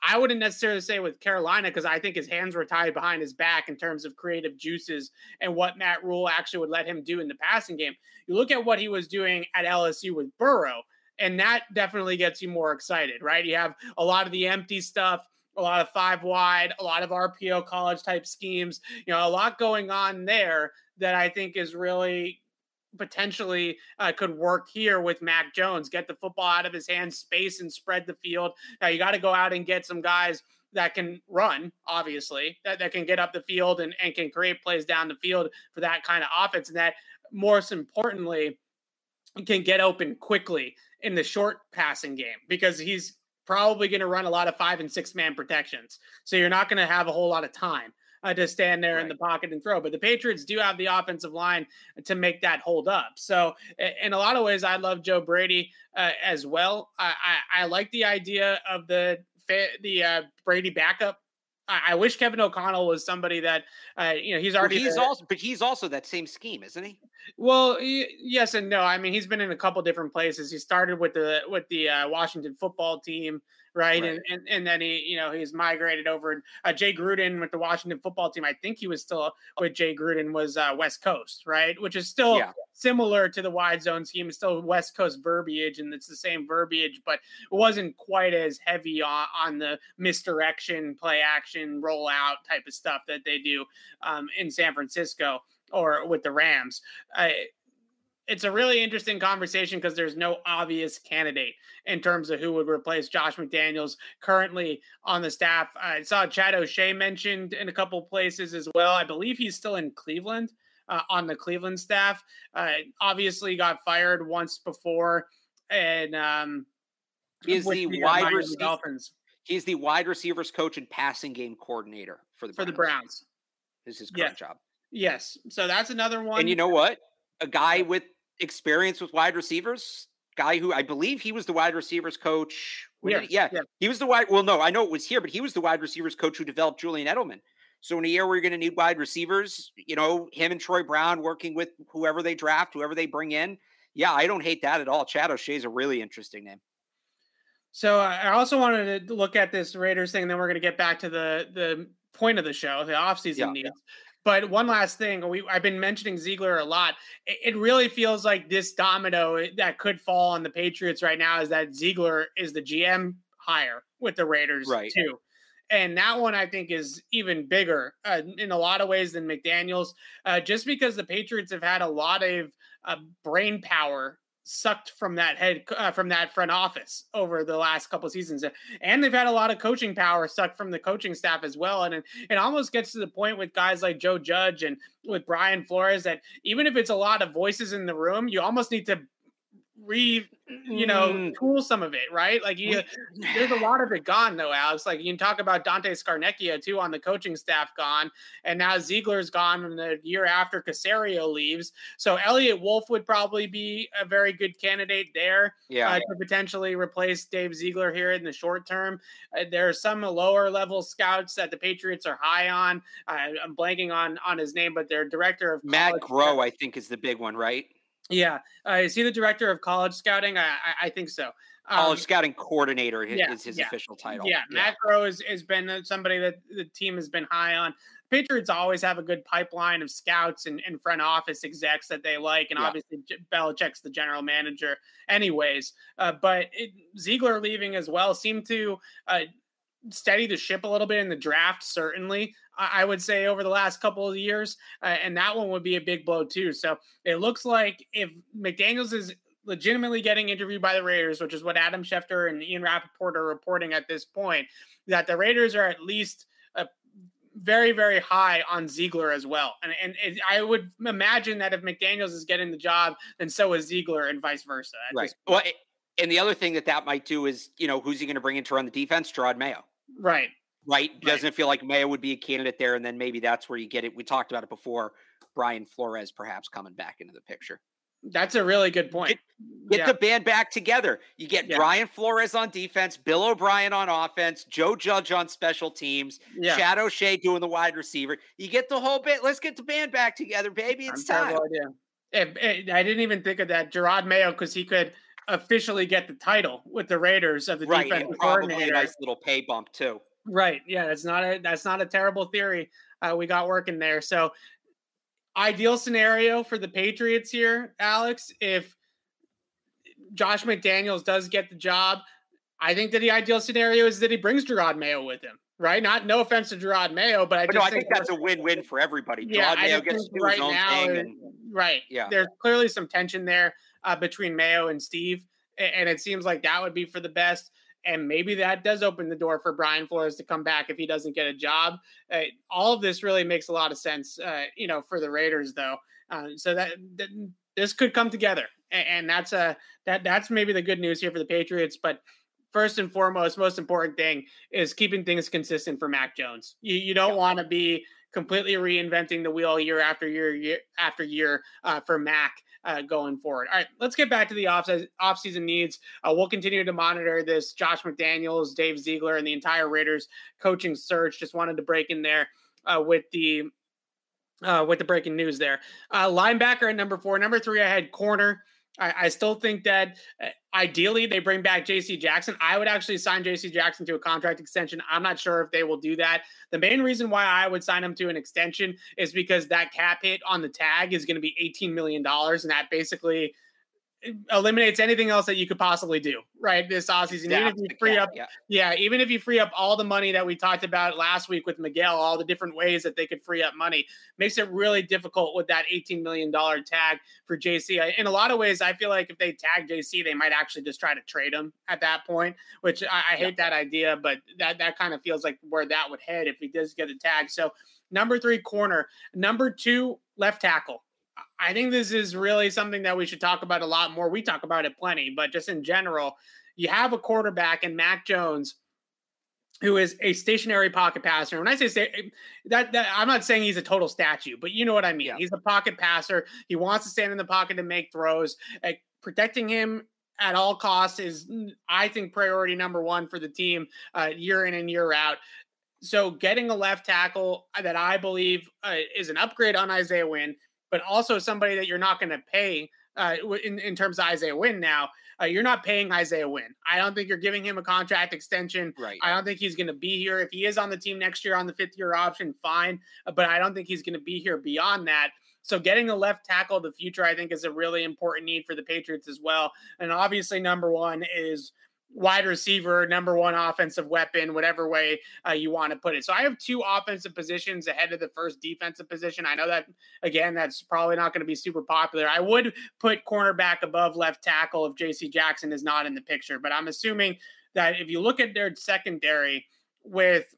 I wouldn't necessarily say with Carolina because I think his hands were tied behind his back in terms of creative juices and what Matt Rule actually would let him do in the passing game. You look at what he was doing at L S U with Burrow, and that definitely gets you more excited, right? You have a lot of the empty stuff, a lot of five wide, a lot of R P O college type schemes, you know, a lot going on there that I think is really – potentially uh, could work here with Mac Jones, get the football out of his hands, space and spread the field. Now you got to go out and get some guys that can run, obviously, that, that can get up the field and, and can create plays down the field for that kind of offense. And that most importantly can get open quickly in the short passing game because he's probably going to run a lot of five and six man protections. So you're not going to have a whole lot of time Uh, to stand there right. in the pocket and throw. But the Patriots do have the offensive line to make that hold up. So in a lot of ways, I love Joe Brady uh, as well. I, I, I like the idea of the the uh, Brady backup. I, I wish Kevin O'Connell was somebody that, uh, you know, he's already. Well, he's also, but he's also that same scheme, isn't he? Well, he, yes and no. I mean, he's been in a couple different places. He started with the with the uh, Washington football team. Right. right. And, and and then he, you know, he's migrated over uh, Jay Gruden with the Washington football team. I think he was still with Jay Gruden was uh, West Coast, right? Which is still yeah. similar to the wide zone scheme. It's still West Coast verbiage and it's the same verbiage, but it wasn't quite as heavy on, on the misdirection, play action, roll out type of stuff that they do um, in San Francisco or with the Rams. Uh, It's a really interesting conversation because there's no obvious candidate in terms of who would replace Josh McDaniels currently on the staff. I saw Chad O'Shea mentioned in a couple places as well. I believe he's still in Cleveland uh, on the Cleveland staff. Uh, obviously got fired once before. And um, is the wide receiver, he's the wide receivers coach and passing game coordinator for the Browns. For the Browns. This is his current yeah. job. Yes. So that's another one. And you know what? A guy with experience with wide receivers, guy who I believe he was the wide receivers coach. Yeah, he, yeah. yeah, he was the wide. Well, no, I know it was here, but he was the wide receivers coach who developed Julian Edelman. So in a year where you're going to need wide receivers, you know, him and Troy Brown working with whoever they draft, whoever they bring in. Yeah, I don't hate that at all. Chad O'Shea is a really interesting name. So I also wanted to look at this Raiders thing, and then we're going to get back to the the point of the show, the offseason yeah, needs. Yeah. But one last thing, we I've been mentioning Ziegler a lot. It, it really feels like this domino that could fall on the Patriots right now is that Ziegler is the G M hire with the Raiders right. too. And that one I think is even bigger uh, in a lot of ways than McDaniels, uh, just because the Patriots have had a lot of uh, brain power sucked from that head uh, from that front office over the last couple of seasons, and they've had a lot of coaching power sucked from the coaching staff as well. And it, it almost gets to the point with guys like Joe Judge and with Brian Flores that even if it's a lot of voices in the room, you almost need to re you know mm. tool some of it, right? Like you, there's a lot of it gone though, Alex. Like you can talk about Dante Scarnecchia too on the coaching staff gone, and now Ziegler's gone from the year after Caserio leaves. So Elliot Wolf would probably be a very good candidate there, yeah, uh, yeah. to potentially replace Dave Ziegler here in the short term. Uh, there are some lower level scouts that the Patriots are high on. Uh, I'm blanking on on his name, but their director of Matt Groh, I think, is the big one, right? Yeah. Uh, is he the director of college scouting? I, I, I think so. Um, college scouting coordinator is, yeah, is his yeah. official title. Yeah. yeah. Matt Groh has, has been somebody that the team has been high on. Patriots always have a good pipeline of scouts and, and front office execs that they like. And yeah. obviously Belichick's the general manager anyways. Uh, but it, Ziegler leaving as well seemed to uh, steady the ship a little bit in the draft, certainly. I would say over the last couple of years, uh, and that one would be a big blow too. So it looks like if McDaniels is legitimately getting interviewed by the Raiders, which is what Adam Schefter and Ian Rappaport are reporting at this point, that the Raiders are at least a very, very high on Ziegler as well. And and it, I would imagine that if McDaniels is getting the job, then so is Ziegler and vice versa. Right. Well, it, and the other thing that that might do is, you know, who's he going to bring in to run the defense? Jerod Mayo. Right. Right. Doesn't it feel like Mayo would be a candidate there? And then maybe that's where you get it. We talked about it before. Brian Flores perhaps coming back into the picture. That's a really good point. Get, get yeah. the band back together. You get yeah. Brian Flores on defense, Bill O'Brien on offense, Joe Judge on special teams, yeah. Chad O'Shea doing the wide receiver. You get the whole bit. Let's get the band back together, baby. It's I'm time. If, if, I didn't even think of that. Jerod Mayo, because he could officially get the title with the Raiders of the right, defensive and probably coordinator. A nice little pay bump too. Right. Yeah. That's not a, that's not a terrible theory uh, we got working there. So ideal scenario for the Patriots here, Alex, if Josh McDaniels does get the job, I think that the ideal scenario is that he brings Jerod Mayo with him. Right. Not no offense to Jerod Mayo, but I but just no, I think, think that's a win-win for everybody. Yeah, Jerod Mayo gets to do right his own thing. And, right. Yeah. There's clearly some tension there uh, between Mayo and Steve. And, and it seems like that would be for the best. And maybe that does open the door for Brian Flores to come back if he doesn't get a job. Uh, all of this really makes a lot of sense, uh, you know, for the Raiders, though. Uh, so that, that this could come together, and, and that's a that that's maybe the good news here for the Patriots. But first and foremost, most important thing is keeping things consistent for Mac Jones. You you don't yeah. want to be completely reinventing the wheel year after year, year after year uh, for Mac. Uh, going forward. All right, let's get back to the off offseason needs. Uh, we'll continue to monitor this Josh McDaniels, Dave Ziegler, and the entire Raiders coaching search. Just wanted to break in there uh, with the uh, with the breaking news there. Uh, linebacker at number four. Number three, I had corner. I, I still think that uh, ideally they bring back J C Jackson. I would actually sign J C Jackson to a contract extension. I'm not sure if they will do that. The main reason why I would sign him to an extension is because that cap hit on the tag is going to be eighteen million dollars. And that basically eliminates anything else that you could possibly do, right? This offseason, even if you free cap, up, yeah. yeah, even if you free up all the money that we talked about last week with Miguel, all the different ways that they could free up money, makes it really difficult with that eighteen million dollars tag for J C. In a lot of ways, I feel like if they tag J C, they might actually just try to trade him at that point, which I, I hate yeah. that idea, but that, that kind of feels like where that would head if he does get a tag. So number three, corner. Number two, left tackle. I think this is really something that we should talk about a lot more. We talk about it plenty, but just in general, you have a quarterback in Mac Jones who is a stationary pocket passer. When I say sta- that, that, I'm not saying he's a total statue, but you know what I mean. Yeah. He's a pocket passer. He wants to stand in the pocket and make throws. Uh, protecting him at all costs is, I think, priority number one for the team uh, year in and year out. So getting a left tackle that I believe uh, is an upgrade on Isaiah Wynn, but also somebody that you're not going to pay uh, in, in terms of Isaiah Wynn now. Uh, you're not paying Isaiah Wynn. I don't think you're giving him a contract extension. Right. I don't think he's going to be here. If he is on the team next year on the fifth-year option, fine. But I don't think he's going to be here beyond that. So getting a left tackle of the future, I think, is a really important need for the Patriots as well. And obviously, number one is wide receiver, number one offensive weapon, whatever way uh, you want to put it. So I have two offensive positions ahead of the first defensive position. I know that, again, that's probably not going to be super popular. I would put cornerback above left tackle if J C Jackson is not in the picture, but I'm assuming that if you look at their secondary with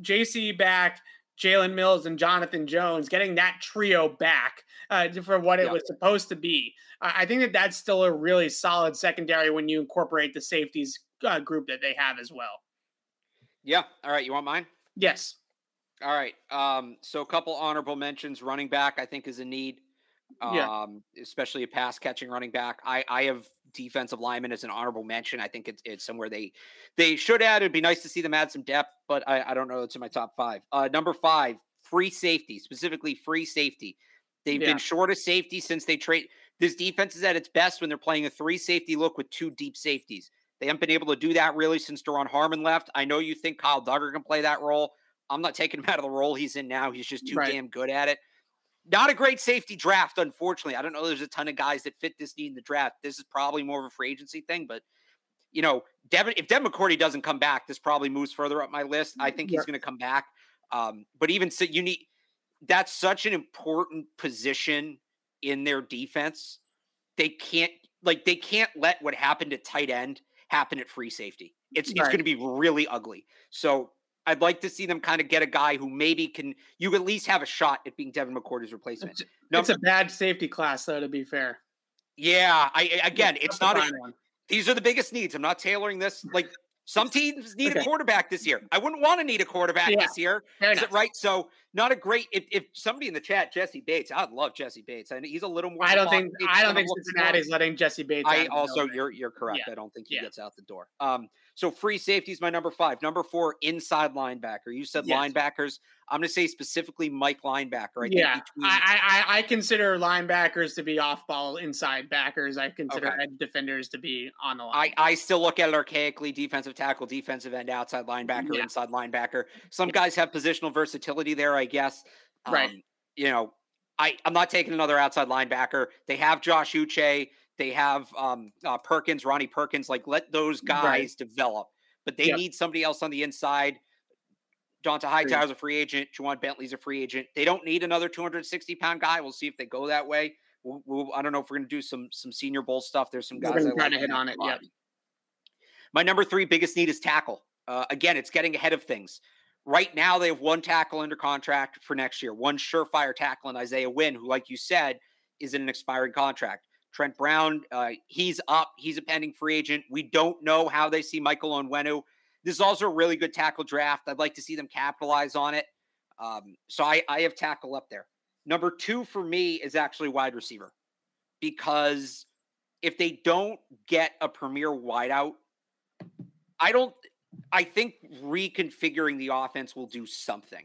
J C back, Jalen Mills and Jonathan Jones, getting that trio back uh, for what it yeah. was supposed to be. Uh, I think that that's still a really solid secondary when you incorporate the safeties uh, group that they have as well. Yeah. All right. You want mine? Yes. All right. Um, so a couple honorable mentions. Running back, I think, is a need, um, yeah. especially a pass catching running back. I, I have defensive linemen as an honorable mention. I think it's, it's somewhere they, they should add. It'd be nice to see them add some depth, but I, I don't know. It's in my top five. Uh, number five, free safety, specifically free safety. They've yeah. been short of safety since they trade. This defense is at its best when they're playing a three safety look with two deep safeties. They haven't been able to do that really since Daron Harmon left. I know you think Kyle Duggar can play that role. I'm not taking him out of the role he's in now. He's just too right. damn good at it. Not a great safety draft, unfortunately. I don't know. There's a ton of guys that fit this need in the draft. This is probably more of a free agency thing, but you know, Devin, if Devin McCourty doesn't come back, this probably moves further up my list. I think yeah. he's going to come back. Um, but even so, you need, that's such an important position in their defense. They can't like, they can't let what happened at tight end happen at free safety. It's right. it's going to be really ugly. So I'd like to see them kind of get a guy who maybe can, you at least have a shot at being Devin McCourty's replacement. That's a bad safety class, though, to be fair. Yeah. I, again, it's not, a, these are the biggest needs. I'm not tailoring this. Like some teams need okay. a quarterback this year. I wouldn't want to need a quarterback yeah. this year. Is it right? So not a great, if, if somebody in the chat, Jesse Bates, I'd love Jesse Bates. I know he's a little more. I don't think, I don't think Cincinnati's letting Jesse Bates. I also, you're, you're correct. Yeah. I don't think he yeah. gets out the door. Um, So free safety is my number five. Number four, inside linebacker. You said yes. linebackers. I'm going to say specifically Mike linebacker. I think yeah, I, I I consider linebackers to be off-ball inside backers. I consider okay. edge defenders to be on the line. I, I still look at it archaically, defensive tackle, defensive end, outside linebacker, yeah. inside linebacker. Some yeah. guys have positional versatility there, I guess. Um, right. You know, I, I'm not taking another outside linebacker. They have Josh Uche. They have um, uh, Perkins, Ronnie Perkins, like let those guys right. develop, but they yep. need somebody else on the inside. Donta Hightower's a free agent. Juwan Bentley's a free agent. They don't need another two hundred sixty pound guy. We'll see if they go that way. We'll, we'll, I don't know if we're going to do some, some Senior Bowl stuff. There's some guys that like to hit on it. Yep. My number three biggest need is tackle. Uh, again, it's getting ahead of things. Right now they have one tackle under contract for next year, one surefire tackle in Isaiah Wynn, who, like you said, is in an expiring contract. Trent Brown, uh, he's up. He's a pending free agent. We don't know how they see Michael Onwenu. This is also a really good tackle draft. I'd like to see them capitalize on it. Um, so I, I have tackle up there. Number two for me is actually wide receiver, because if they don't get a premier wideout, I don't. I think reconfiguring the offense will do something.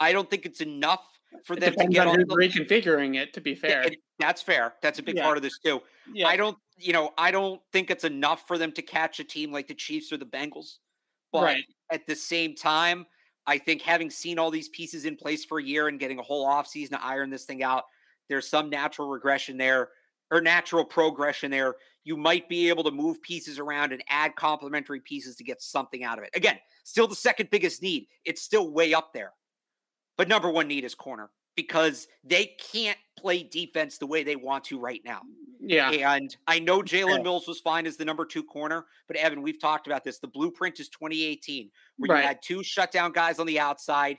I don't think it's enough for it them to get on the reconfiguring it. To be fair. It, it, That's fair. That's a big yeah. part of this too. Yeah. I don't, you know, I don't think it's enough for them to catch a team like the Chiefs or the Bengals. But right. at the same time, I think having seen all these pieces in place for a year and getting a whole offseason to iron this thing out, there's some natural regression there or natural progression there. You might be able to move pieces around and add complementary pieces to get something out of it. Again, still the second biggest need. It's still way up there. But number one need is corner, because they can't play defense the way they want to right now. Yeah. And I know Jalen Mills was fine as the number two corner, but Evan, we've talked about this. The blueprint is twenty eighteen, where right. you had two shutdown guys on the outside,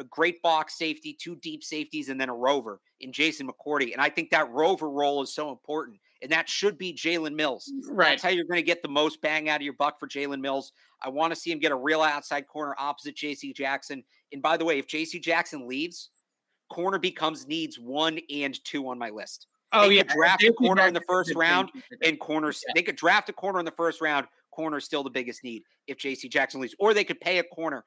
a great box safety, two deep safeties, and then a rover in Jason McCourty. And I think that rover role is so important, and that should be Jalen Mills. Right. That's how you're going to get the most bang out of your buck for Jalen Mills. I want to see him get a real outside corner opposite J C Jackson. And by the way, if J C Jackson leaves, corner becomes needs one and two on my list. Oh, they yeah. could draft a corner in the first round and corners. Yeah. They could draft a corner in the first round. Corner is still the biggest need if J C Jackson leaves, or they could pay a corner,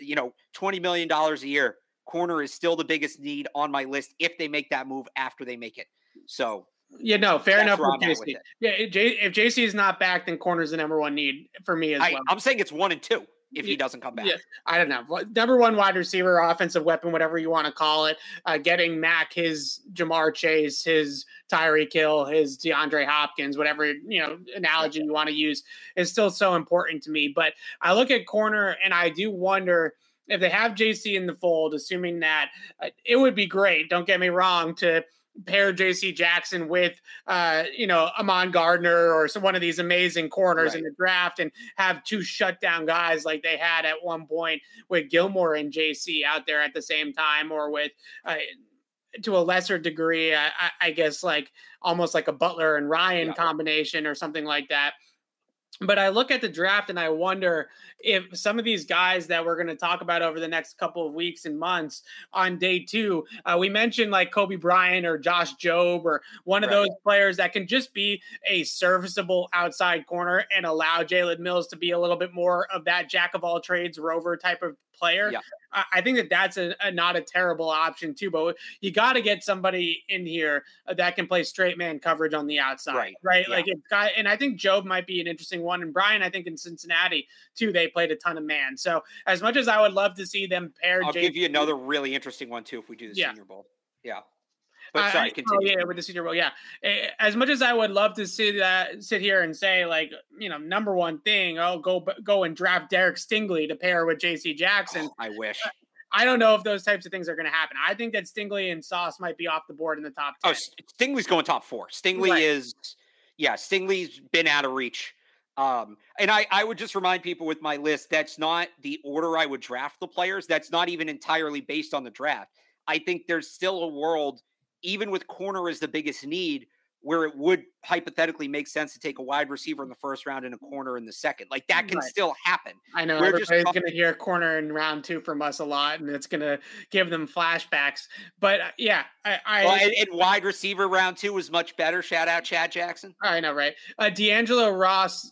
you know, twenty million dollars a year. Corner is still the biggest need on my list if they make that move after they make it. So, yeah, no, fair enough. J C. Yeah, if J C is not back, then corner is the number one need for me as I, well. I'm saying it's one and two. if he doesn't come back. Yeah. I don't know. Number one wide receiver, offensive weapon, whatever you want to call it, uh, getting Mac, his Jamar Chase, his Tyreek Hill, his DeAndre Hopkins, whatever, you know, analogy you want to use is still so important to me. But I look at corner and I do wonder if they have J C in the fold, assuming that uh, it would be great. Don't get me wrong, to pair J C Jackson with, uh, you know, Amon Gardner or some, one of these amazing corners right. in the draft, and have two shutdown guys like they had at one point with Gilmore and J C out there at the same time, or with, uh, to a lesser degree, I, I guess, like almost like a Butler and Ryan yeah. combination or something like that. But I look at the draft and I wonder if some of these guys that we're going to talk about over the next couple of weeks and months on day two, uh, we mentioned like Kobe Bryant or Josh Jobe or one of right. those players that can just be a serviceable outside corner and allow Jalen Mills to be a little bit more of that jack of all trades, rover type of player. Yeah. I think that that's a, a not a terrible option too, but you got to get somebody in here that can play straight man coverage on the outside, right? right? Yeah. Like, it's got, and I think Jobe might be an interesting one. And Brian, I think in Cincinnati too, they played a ton of man. So as much as I would love to see them paired, I'll J- give you another really interesting one too if we do the yeah. Senior Bowl. Yeah. But sorry, continue. Oh, yeah, with the Senior Bowl, yeah. As much as I would love to see that, sit here and say, like, you know, number one thing, oh, go go and draft Derek Stingley to pair with J C Jackson. Oh, I wish. I don't know if those types of things are going to happen. I think that Stingley and Sauce might be off the board in the top ten. Oh, Stingley's going top four. Stingley right. is, yeah, Stingley's been out of reach. Um, and I, I would just remind people with my list, that's not the order I would draft the players. That's not even entirely based on the draft. I think there's still a world, even with corner as the biggest need, where it would hypothetically make sense to take a wide receiver in the first round and a corner in the second. Like, that can right. still happen. I know. We're everybody's going to hear corner in round two from us a lot, and it's going to give them flashbacks. But, uh, yeah. I, I well, and, and wide receiver round two was much better. Shout out Chad Jackson. I know, right. Uh, D'Angelo Ross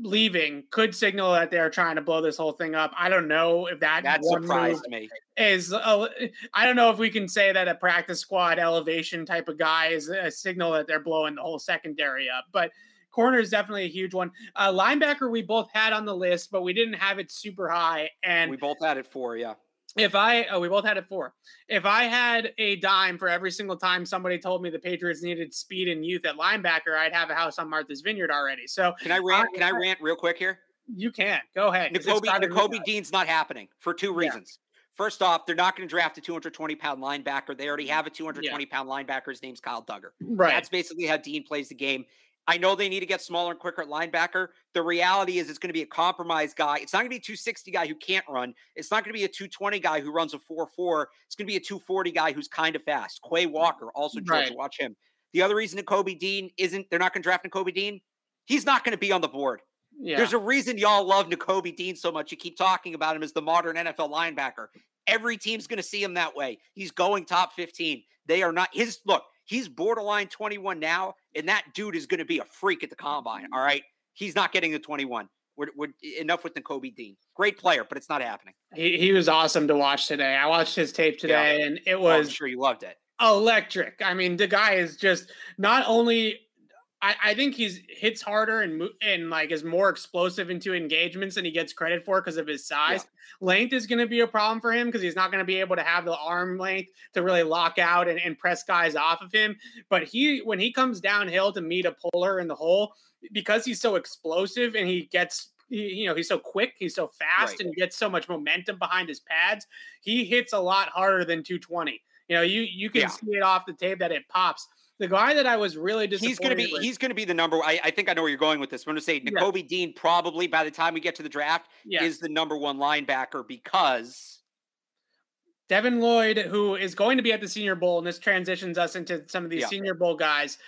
leaving could signal that they're trying to blow this whole thing up. I don't know if that, that surprised me. Is a, I don't know if we can say that a practice squad elevation type of guy is a signal that they're blowing the whole secondary up, but corner is definitely a huge one. Uh, linebacker we both had on the list, but we didn't have it super high, and we both had it four. Yeah. If I, oh, we both had it four. If I had a dime for every single time somebody told me the Patriots needed speed and youth at linebacker, I'd have a house on Martha's Vineyard already. So can I rant? I, can I rant real quick here? You can go ahead. Nakobe, Nakobe Dean's not happening for two reasons. Yeah. First off, they're not going to draft a two hundred twenty pound linebacker. They already have a two hundred twenty yeah. pound linebacker. His name's Kyle Duggar. Right. That's basically how Dean plays the game. I know they need to get smaller and quicker at linebacker. The reality is it's going to be a compromise guy. It's not going to be a two sixty guy who can't run. It's not going to be a two twenty guy who runs a four four. It's going to be a two forty guy who's kind of fast. Quay Walker, also Georgia, right. watch him. The other reason Nakobe Dean isn't, they're not going to draft Nakobe Dean, he's not going to be on the board. Yeah. There's a reason y'all love Nakobe Dean so much. You keep talking about him as the modern N F L linebacker. Every team's going to see him that way. He's going top fifteen. They are not his, look, he's borderline twenty-one now, and that dude is going to be a freak at the combine, all right? He's not getting the twenty-one. We're, we're, enough with Nakobe Dean. Great player, but it's not happening. He he was awesome to watch today. I watched his tape today, yeah. and it was... Oh, I'm sure you loved it. Electric. I mean, the guy is just not only... I, I think he's hits harder and and like is more explosive into engagements than he gets credit for because of his size. Yeah. Length is going to be a problem for him because he's not going to be able to have the arm length to really lock out and, and press guys off of him. But he, when he comes downhill to meet a puller in the hole, because he's so explosive and he gets, you know, he's so quick, he's so fast, right. and he gets so much momentum behind his pads, he hits a lot harder than two twenty. You know, you, you can yeah. see it off the tape that it pops. The guy that I was really disappointed he's gonna be with. He's going to be the number one. I, I think I know where you're going with this. I'm going to say Nakobe yeah. Dean probably, by the time we get to the draft, yeah. is the number one linebacker because... Devin Lloyd, who is going to be at the Senior Bowl, and this transitions us into some of these yeah. Senior Bowl guys.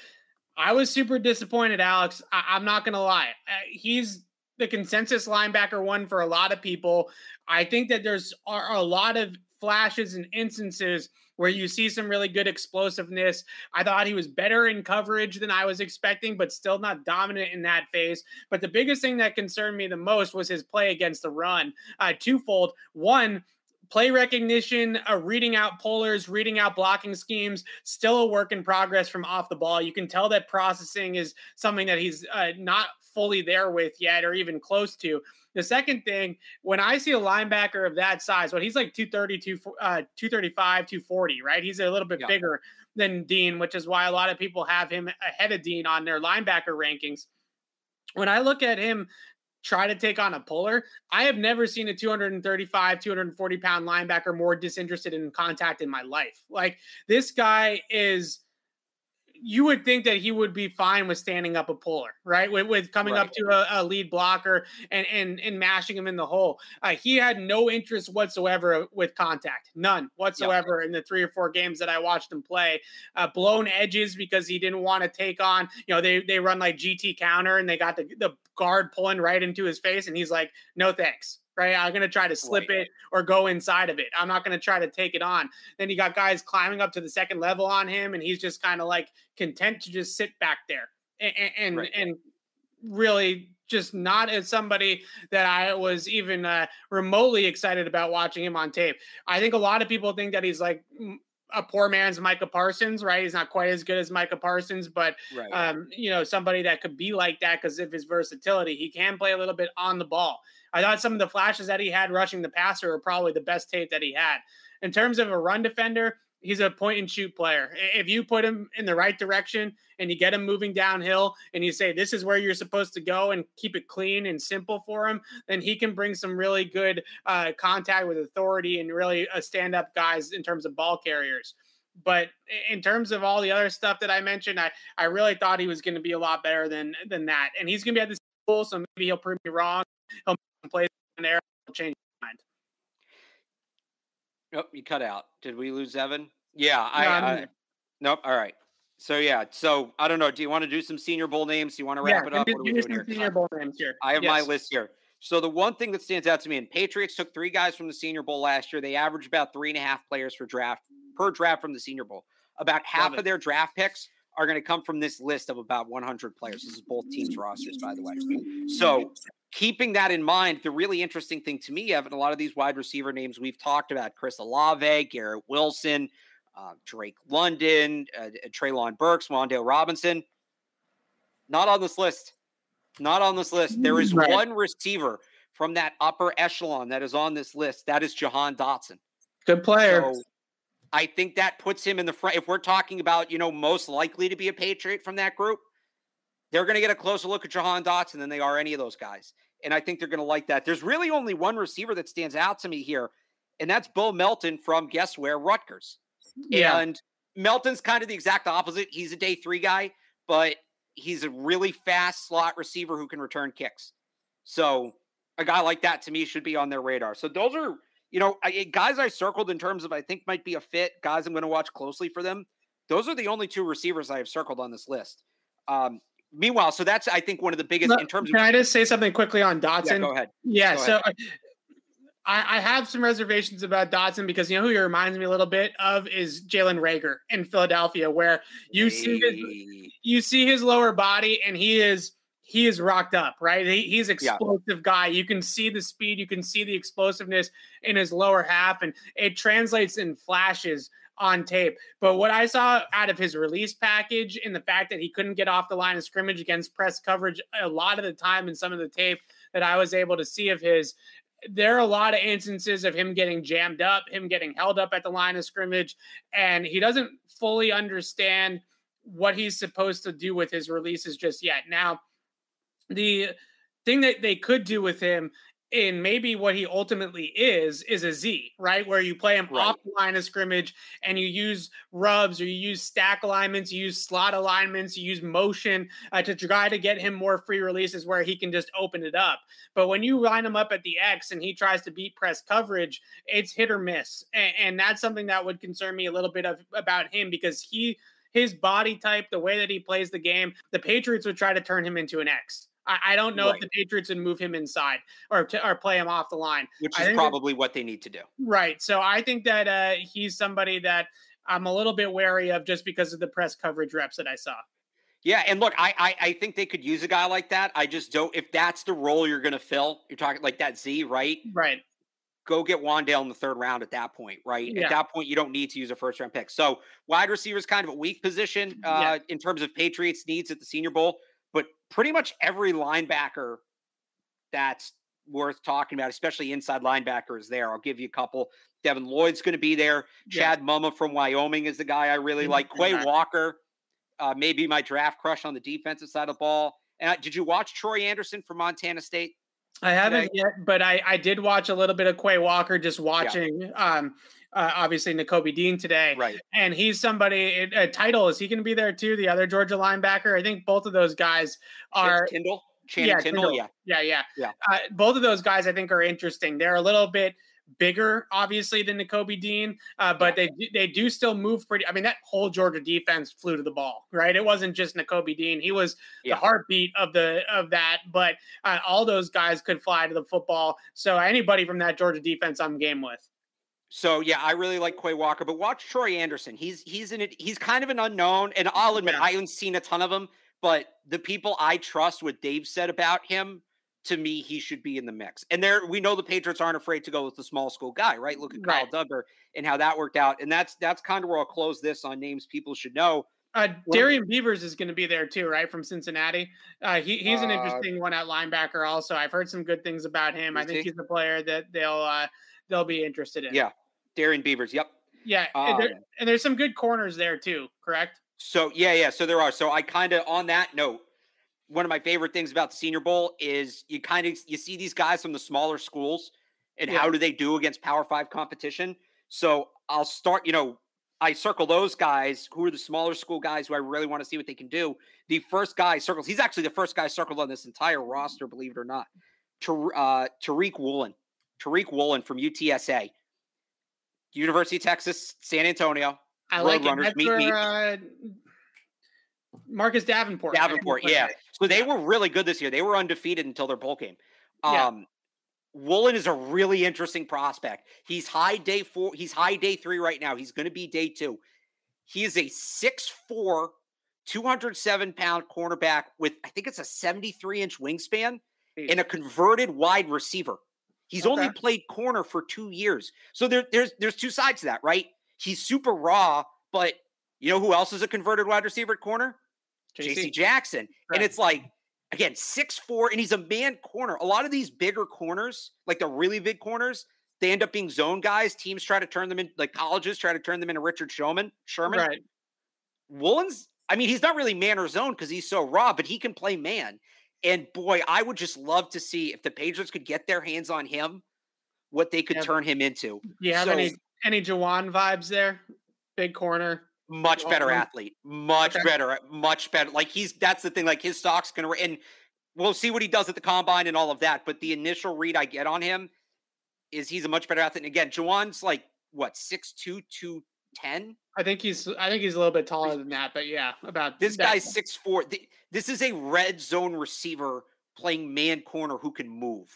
I was super disappointed, Alex. I, I'm not going to lie. Uh, he's the consensus linebacker one for a lot of people. I think that there's are a lot of flashes and instances where you see some really good explosiveness. I thought he was better in coverage than I was expecting, but still not dominant in that phase. But the biggest thing that concerned me the most was his play against the run. Uh, twofold. One, play recognition, uh, reading out pullers, reading out blocking schemes, still a work in progress from off the ball. You can tell that processing is something that he's uh, not fully there with yet, or even close to. The second thing, when I see a linebacker of that size, well, he's like two thirty, two thirty-five, two forty, right? He's a little bit yeah. bigger than Dean, which is why a lot of people have him ahead of Dean on their linebacker rankings. When I look at him try to take on a puller, I have never seen a two thirty-five, two forty pound linebacker more disinterested in contact in my life. Like, this guy is, you would think that he would be fine with standing up a puller, right? With, with coming right. up to a, a lead blocker and, and, and mashing him in the hole. Uh, he had no interest whatsoever with contact, none whatsoever yep. in the three or four games that I watched him play. Uh, blown edges because he didn't want to take on, you know, they, they run like G T counter and they got the, the guard pulling right into his face. And he's like, no, thanks. Right? I'm going to try to slip it or go inside of it. I'm not going to try to take it on. Then you got guys climbing up to the second level on him, and he's just kind of like content to just sit back there and, and, right. and really just not as somebody that I was even uh, remotely excited about watching him on tape. I think a lot of people think that he's like a poor man's Micah Parsons, right? He's not quite as good as Micah Parsons, but right. um, you know, somebody that could be like that because of his versatility. He can play a little bit on the ball. I thought some of the flashes that he had rushing the passer are probably the best tape that he had. In terms of a run defender, he's a point-and-shoot player. If you put him in the right direction and you get him moving downhill and you say, this is where you're supposed to go and keep it clean and simple for him, then he can bring some really good uh, contact with authority and really uh, stand-up guys in terms of ball carriers. But in terms of all the other stuff that I mentioned, I, I really thought he was going to be a lot better than, than that. And he's going to be at this school, so maybe he'll prove me wrong. He'll play there, change my mind. Nope, you cut out. Did we lose Evan? Yeah, I, no, I nope. All right. So yeah, so I don't know. Do you want to do some Senior Bowl names? Do you want to wrap yeah, it up? Do, what do we do here? Senior Bowl names here. I have yes. my list here. So the one thing that stands out to me, and Patriots took three guys from the Senior Bowl last year. They averaged about three and a half players per draft per draft from the Senior Bowl. About half Love of it. Their draft picks are going to come from this list of about one hundred players. This is both teams' rosters, by the way. So keeping that in mind, the really interesting thing to me, Evan, a lot of these wide receiver names we've talked about, Chris Olave, Garrett Wilson, uh, Drake London, uh, Treylon Burks, Wan'Dale Robinson, not on this list. Not on this list. There is right. one receiver from that upper echelon that is on this list. That is Jahan Dotson. Good player. So I think that puts him in the front. If we're talking about, you know, most likely to be a Patriot from that group, they're going to get a closer look at Jahan Dotson than they are any of those guys. And I think they're going to like that. There's really only one receiver that stands out to me here, and that's Bo Melton from, guess where, Rutgers. Yeah. And Melton's kind of the exact opposite. He's a day three guy, but he's a really fast slot receiver who can return kicks. So a guy like that, to me, should be on their radar. So those are, you know, guys I circled in terms of I think might be a fit, guys I'm going to watch closely for them. Those are the only two receivers I have circled on this list. Um, meanwhile, so that's, I think, one of the biggest Look, in terms can of. Can I just say something quickly on Dotson? Yeah, go ahead. Yeah, go so ahead. I, I have some reservations about Dotson because, you know, who he reminds me a little bit of is Jalen Reagor in Philadelphia, where you hey. see his, you see his lower body and he is. He is rocked up, right? He, he's explosive yeah. guy. You can see the speed. You can see the explosiveness in his lower half, and it translates in flashes on tape. But what I saw out of his release package and the fact that he couldn't get off the line of scrimmage against press coverage a lot of the time in some of the tape that I was able to see of his, there are a lot of instances of him getting jammed up, him getting held up at the line of scrimmage, and he doesn't fully understand what he's supposed to do with his releases just yet. Now, the thing that they could do with him in maybe what he ultimately is, is a Z, right? Where you play him right. off the line of scrimmage and you use rubs or you use stack alignments, you use slot alignments, you use motion uh, to try to get him more free releases where he can just open it up. But when you line him up at the X and he tries to beat press coverage, it's hit or miss. And, and that's something that would concern me a little bit of, about him because he, his body type, the way that he plays the game, the Patriots would try to turn him into an X. I don't know right. if the Patriots would move him inside or to, or play him off the line. Which is probably that, what they need to do. Right. So I think that uh, he's somebody that I'm a little bit wary of just because of the press coverage reps that I saw. Yeah, and look, I I, I think they could use a guy like that. I just don't – if that's the role you're going to fill, you're talking like that Z, right? Right. Go get Wan'Dale in the third round at that point, right? Yeah. At that point, you don't need to use a first-round pick. So wide receiver is kind of a weak position uh, yeah. in terms of Patriots needs at the Senior Bowl. But pretty much every linebacker that's worth talking about, especially inside linebacker, is there. I'll give you a couple. Devin Lloyd's going to be there. Yeah. Chad Mumma from Wyoming is the guy I really like. Quay Walker, uh, maybe my draft crush on the defensive side of the ball. And uh, did you watch Troy Anderson from Montana State? I haven't today? yet, but I, I did watch a little bit of Quay Walker, just watching, yeah. um, uh, obviously, Nakobe Dean today. Right. And he's somebody, uh, Title, is he going to be there too? The other Georgia linebacker? I think both of those guys are. Kendall? Yeah, Kendall, Kendall. yeah, yeah, yeah, yeah. Uh, both of those guys, I think, are interesting. They're a little bit bigger, obviously, than Nakobe Dean, uh, but they they do still move pretty. I mean, that whole Georgia defense flew to the ball, right? It wasn't just Nakobe Dean; he was yeah. the heartbeat of the of that. But uh, all those guys could fly to the football. So anybody from that Georgia defense, I'm game with. So yeah, I really like Quay Walker, but watch Troy Anderson. He's he's in it. He's kind of an unknown, and I'll admit yeah. I haven't seen a ton of him. But the people I trust, what Dave said about him, to me, he should be in the mix. And there, we know the Patriots aren't afraid to go with the small school guy, right? Look at right. Kyle Duggar and how that worked out. And that's that's kind of where I'll close this on names people should know. Uh, Darian Beavers is going to be there too, right? From Cincinnati. Uh, he, he's an interesting uh, one at linebacker also. I've heard some good things about him. I think he? he's a player that they'll uh, they'll be interested in. Yeah, Darian Beavers, yep. Yeah, uh, and, there, and there's some good corners there too, correct? So, yeah, yeah. So there are. So I kind of, on that note, one of my favorite things about the Senior Bowl is you kind of, you see these guys from the smaller schools and yeah. how do they do against Power Five competition. So I'll start, you know, I circle those guys who are the smaller school guys who I really want to see what they can do. The first guy circles, he's actually the first guy circled on this entire roster, believe it or not, Tar- uh, Tariq Woolen, Tariq Woolen from U T S A, University of Texas, San Antonio. I Road like runners, meet, for, meet. Uh, Marcus Davenport. Davenport, right? yeah. So they yeah. were really good this year. They were undefeated until their bowl game. Um, yeah. Woolen is a really interesting prospect. He's high day four. He's high day three right now. He's going to be day two. He is a six foot four, two hundred seven pound cornerback with, I think it's a seventy-three inch wingspan Jeez. and a converted wide receiver. He's okay. only played corner for two years. So there, there's there's two sides to that, right? He's super raw, but you know who else is a converted wide receiver at corner? J C Jackson. Right. And it's like, again, six foot four, and he's a man corner. A lot of these bigger corners, like the really big corners, they end up being zone guys. Teams try to turn them in, like colleges try to turn them into Richard Sherman. Sherman. Right. Woolen's, I mean, he's not really man or zone because he's so raw, but he can play man. And boy, I would just love to see if the Patriots could get their hands on him, what they could yeah. turn him into. Yeah. So, any Jawan vibes there? Big corner. Much better athlete. Much okay. better. Much better. Like he's, that's the thing. Like his stock's going to, and we'll see what he does at the combine and all of that. But the initial read I get on him is he's a much better athlete. And again, Jawan's like what? six two, two ten I think he's, I think he's a little bit taller than that, but yeah, about this that. guy's six foot four. This is a red zone receiver playing man corner who can move.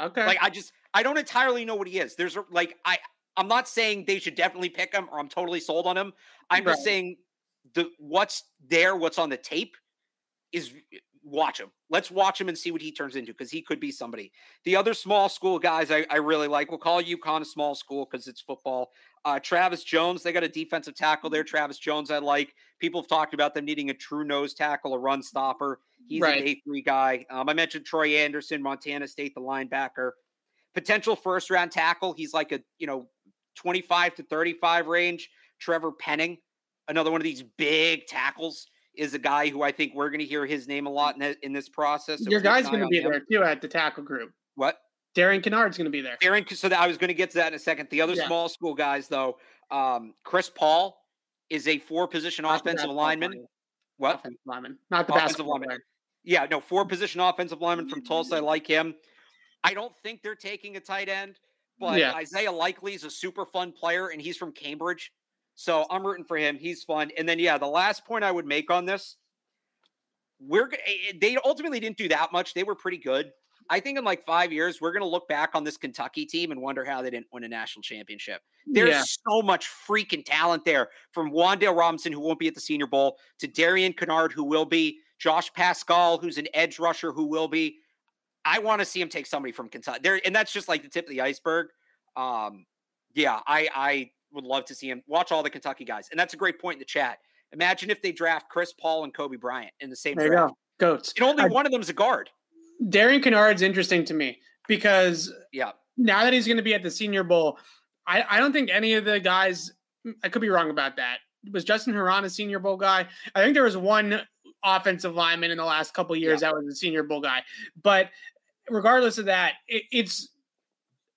Okay. Like I just, I don't entirely know what he is. There's a, like, I, I'm not saying they should definitely pick him or I'm totally sold on him. I'm right. just saying the what's there, what's on the tape is watch him. Let's watch him and see what he turns into because he could be somebody. The other small school guys I, I really like, we'll call UConn a small school because it's football. Uh, Travis Jones, they got a defensive tackle there. Travis Jones I like. People have talked about them needing a true nose tackle, a run stopper. He's right. an A three guy. Um, I mentioned Troy Anderson, Montana State, the linebacker. Potential first round tackle. He's like a, you know, twenty-five to thirty-five range. Trevor Penning, another one of these big tackles, is a guy who I think we're going to hear his name a lot in, the, in this process. So your guy's going to be him. there too at the tackle group. What? Darren Kennard's going to be there. Darren. So that, I was going to get to that in a second. The other yeah. small school guys though, um, Chris Paul is a four position Not offensive lineman. Player. What? Offensive lineman. Not the offensive basketball lineman. Player. Yeah, no, four position offensive lineman from Tulsa. I like him. I don't think they're taking a tight end. But yeah. Isaiah Likely is a super fun player, and he's from Cambridge. So I'm rooting for him. He's fun. And then, yeah, the last point I would make on this, we're they ultimately didn't do that much. They were pretty good. I think in like five years, we're going to look back on this Kentucky team and wonder how they didn't win a national championship. There's yeah. so much freaking talent there, from Wandale Robinson, who won't be at the Senior Bowl, to Darian Kennard, who will be, Josh Pascal, who's an edge rusher, who will be. I want to see him take somebody from Kentucky there. And that's just like the tip of the iceberg. Um, yeah, I, I would love to see him watch all the Kentucky guys. And that's a great point in the chat. Imagine if they draft Chris Paul and Kobe Bryant in the same there draft. goats. And only uh, one of them is a guard. Darian Kennard's interesting to me because yeah, now that he's going to be at the Senior Bowl, I, I don't think any of the guys – I could be wrong about that. Was Justin Huron a Senior Bowl guy? I think there was one offensive lineman in the last couple of years yeah. that was a Senior Bowl guy. But regardless of that, it, it's –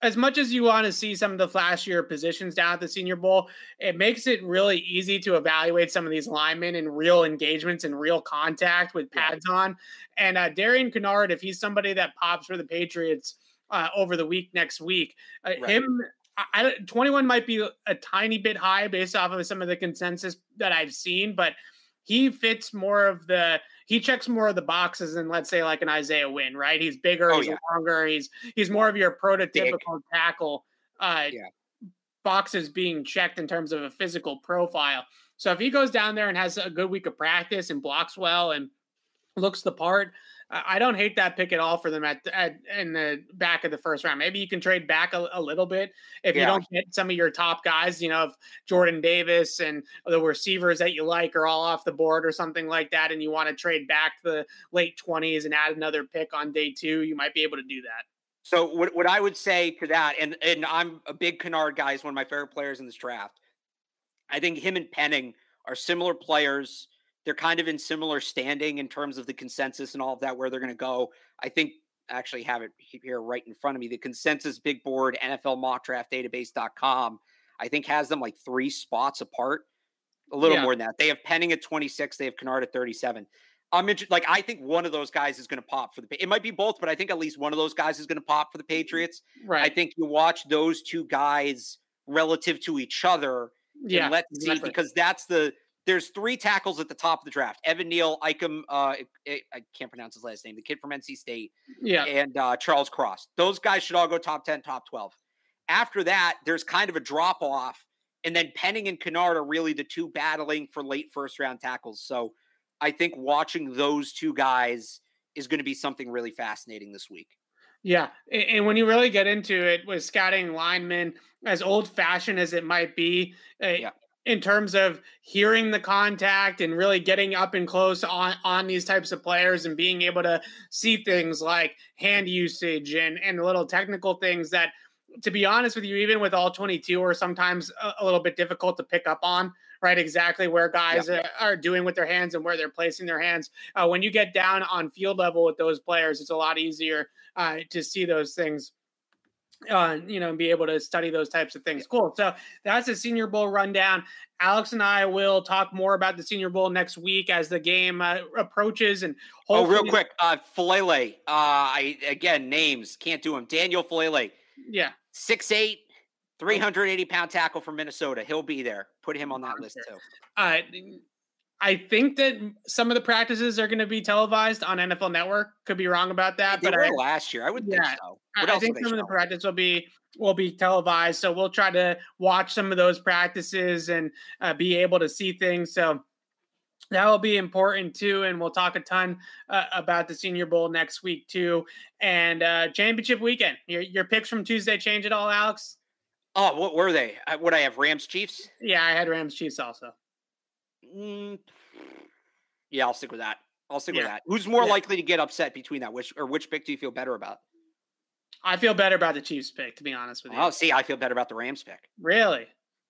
as much as you want to see some of the flashier positions down at the Senior Bowl, it makes it really easy to evaluate some of these linemen in real engagements and real contact with pads yeah. on. And uh, Darian Kennard, if he's somebody that pops for the Patriots uh, over the week next week, uh, right. him I, I, twenty-one might be a tiny bit high based off of some of the consensus that I've seen, but he fits more of the he checks more of the boxes than, let's say, like an Isaiah Wynn, right? He's bigger, oh, he's yeah. longer, he's he's more of your prototypical Dick. tackle uh, yeah. boxes being checked in terms of a physical profile. So if he goes down there and has a good week of practice and blocks well and looks the part, I don't hate that pick at all for them at, at in the back of the first round. Maybe you can trade back a, a little bit if yeah. you don't get some of your top guys, you know, if Jordan Davis and the receivers that you like are all off the board or something like that, and you want to trade back to the late twenties and add another pick on day two, you might be able to do that. So what, what I would say to that, and, and I'm a big Kennard guy, is one of my favorite players in this draft. I think him and Penning are similar players. They're kind of in similar standing in terms of the consensus and all of that, where they're going to go. I think I actually have it here right in front of me. The consensus big board, N F L mock draft database dot com, I think has them like three spots apart, a little yeah. more than that. They have Penning at twenty-six. They have Kennard at thirty-seven. I'm interested. Like, I think one of those guys is going to pop for the, it might be both, but I think at least one of those guys is going to pop for the Patriots. Right. I think you watch those two guys relative to each other. Yeah. And let's exactly. see, because that's the, there's three tackles at the top of the draft. Evan Neal, Ikem, uh, I can't pronounce his last name, the kid from N C State, yeah, and uh, Charles Cross. Those guys should all go top ten, top twelve. After that, there's kind of a drop-off, and then Penning and Kennard are really the two battling for late first-round tackles. So I think watching those two guys is going to be something really fascinating this week. Yeah, and when you really get into it with scouting linemen, as old-fashioned as it might be, it, yeah. in terms of hearing the contact and really getting up and close on, on these types of players and being able to see things like hand usage and, and little technical things that, to be honest with you, even with all twenty-two are sometimes a, a little bit difficult to pick up on, right? Exactly where guys yeah. are, are doing with their hands and where they're placing their hands. Uh, when you get down on field level with those players, it's a lot easier uh, to see those things. Uh, you know, and be able to study those types of things. Cool. So that's a Senior Bowl rundown. Alex and I will talk more about the Senior Bowl next week as the game uh, approaches. And hopefully- oh, real quick, uh, Falele. Uh, I again names can't do him. Daniel Falele. Yeah, six eight, three hundred eighty pound tackle from Minnesota. He'll be there. Put him on that list too. Uh, I think that some of the practices are going to be televised on N F L Network. Could be wrong about that, they but were I, last year I would yeah, think so. What I else think some show? of the practices will be will be televised, so we'll try to watch some of those practices and uh, be able to see things. So that will be important too, and we'll talk a ton uh, about the Senior Bowl next week too, and uh, championship weekend. Your your picks from Tuesday change at all, Alex? Oh, what were they? Would I have Rams Chiefs? Yeah, I had Rams Chiefs also. Yeah, I'll stick with that. I'll stick yeah. with that. Who's more yeah. likely to get upset between that? Which or which pick do you feel better about? I feel better about the Chiefs pick, to be honest with you. Oh, see, I feel better about the Rams pick. Really?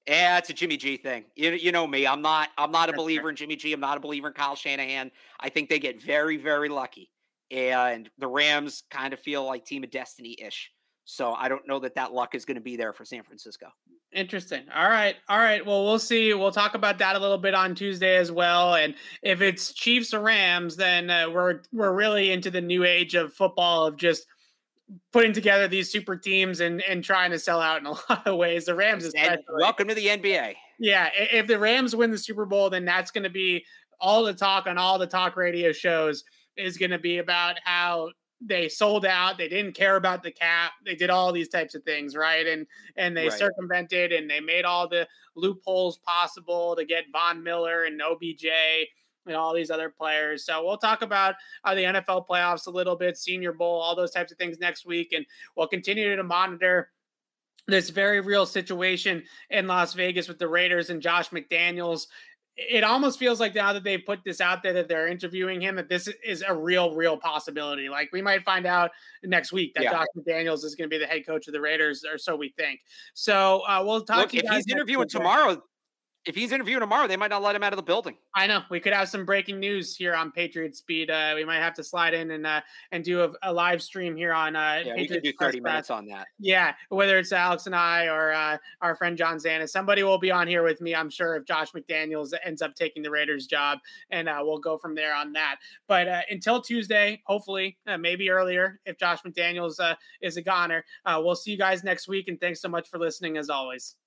Yeah, it's a Jimmy G thing. You you know me. I'm not I'm not a believer in Jimmy G. I'm not a believer in Kyle Shanahan. I think they get very, very lucky. And the Rams kind of feel like Team of Destiny-ish. So I don't know that that luck is going to be there for San Francisco. Interesting. All right. All right. Well, we'll see. We'll talk about that a little bit on Tuesday as well. And if it's Chiefs or Rams, then uh, we're we're really into the new age of football, of just putting together these super teams and, and trying to sell out in a lot of ways. The Rams is welcome to the N B A. Yeah. If the Rams win the Super Bowl, then that's going to be all the talk on all the talk radio shows, is going to be about how they sold out. They didn't care about the cap. They did all these types of things, right? And and they right. circumvented, and they made all the loopholes possible to get Von Miller and O B J and all these other players. So we'll talk about uh, the N F L playoffs a little bit, Senior Bowl, all those types of things next week. And we'll continue to monitor this very real situation in Las Vegas with the Raiders and Josh McDaniels. it almost feels like now that they put this out there that they're interviewing him, that this is a real, real possibility. Like we might find out next week that yeah. Josh McDaniels is going to be the head coach of the Raiders, or so we think. So uh, we'll talk Look, to you if guys. He's interviewing tomorrow. If he's interviewing tomorrow, they might not let him out of the building. I know. We could have some breaking news here on Patriot Speed. Uh, we might have to slide in and uh, and do a, a live stream here on uh, yeah, Patriot Speed. We could do thirty minutes on that. Yeah, whether it's Alex and I or uh, our friend John Zanis. Somebody will be on here with me, I'm sure, if Josh McDaniels ends up taking the Raiders job, and uh, we'll go from there on that. But uh, until Tuesday, hopefully, uh, maybe earlier, if Josh McDaniels uh, is a goner, uh, we'll see you guys next week, and thanks so much for listening, as always.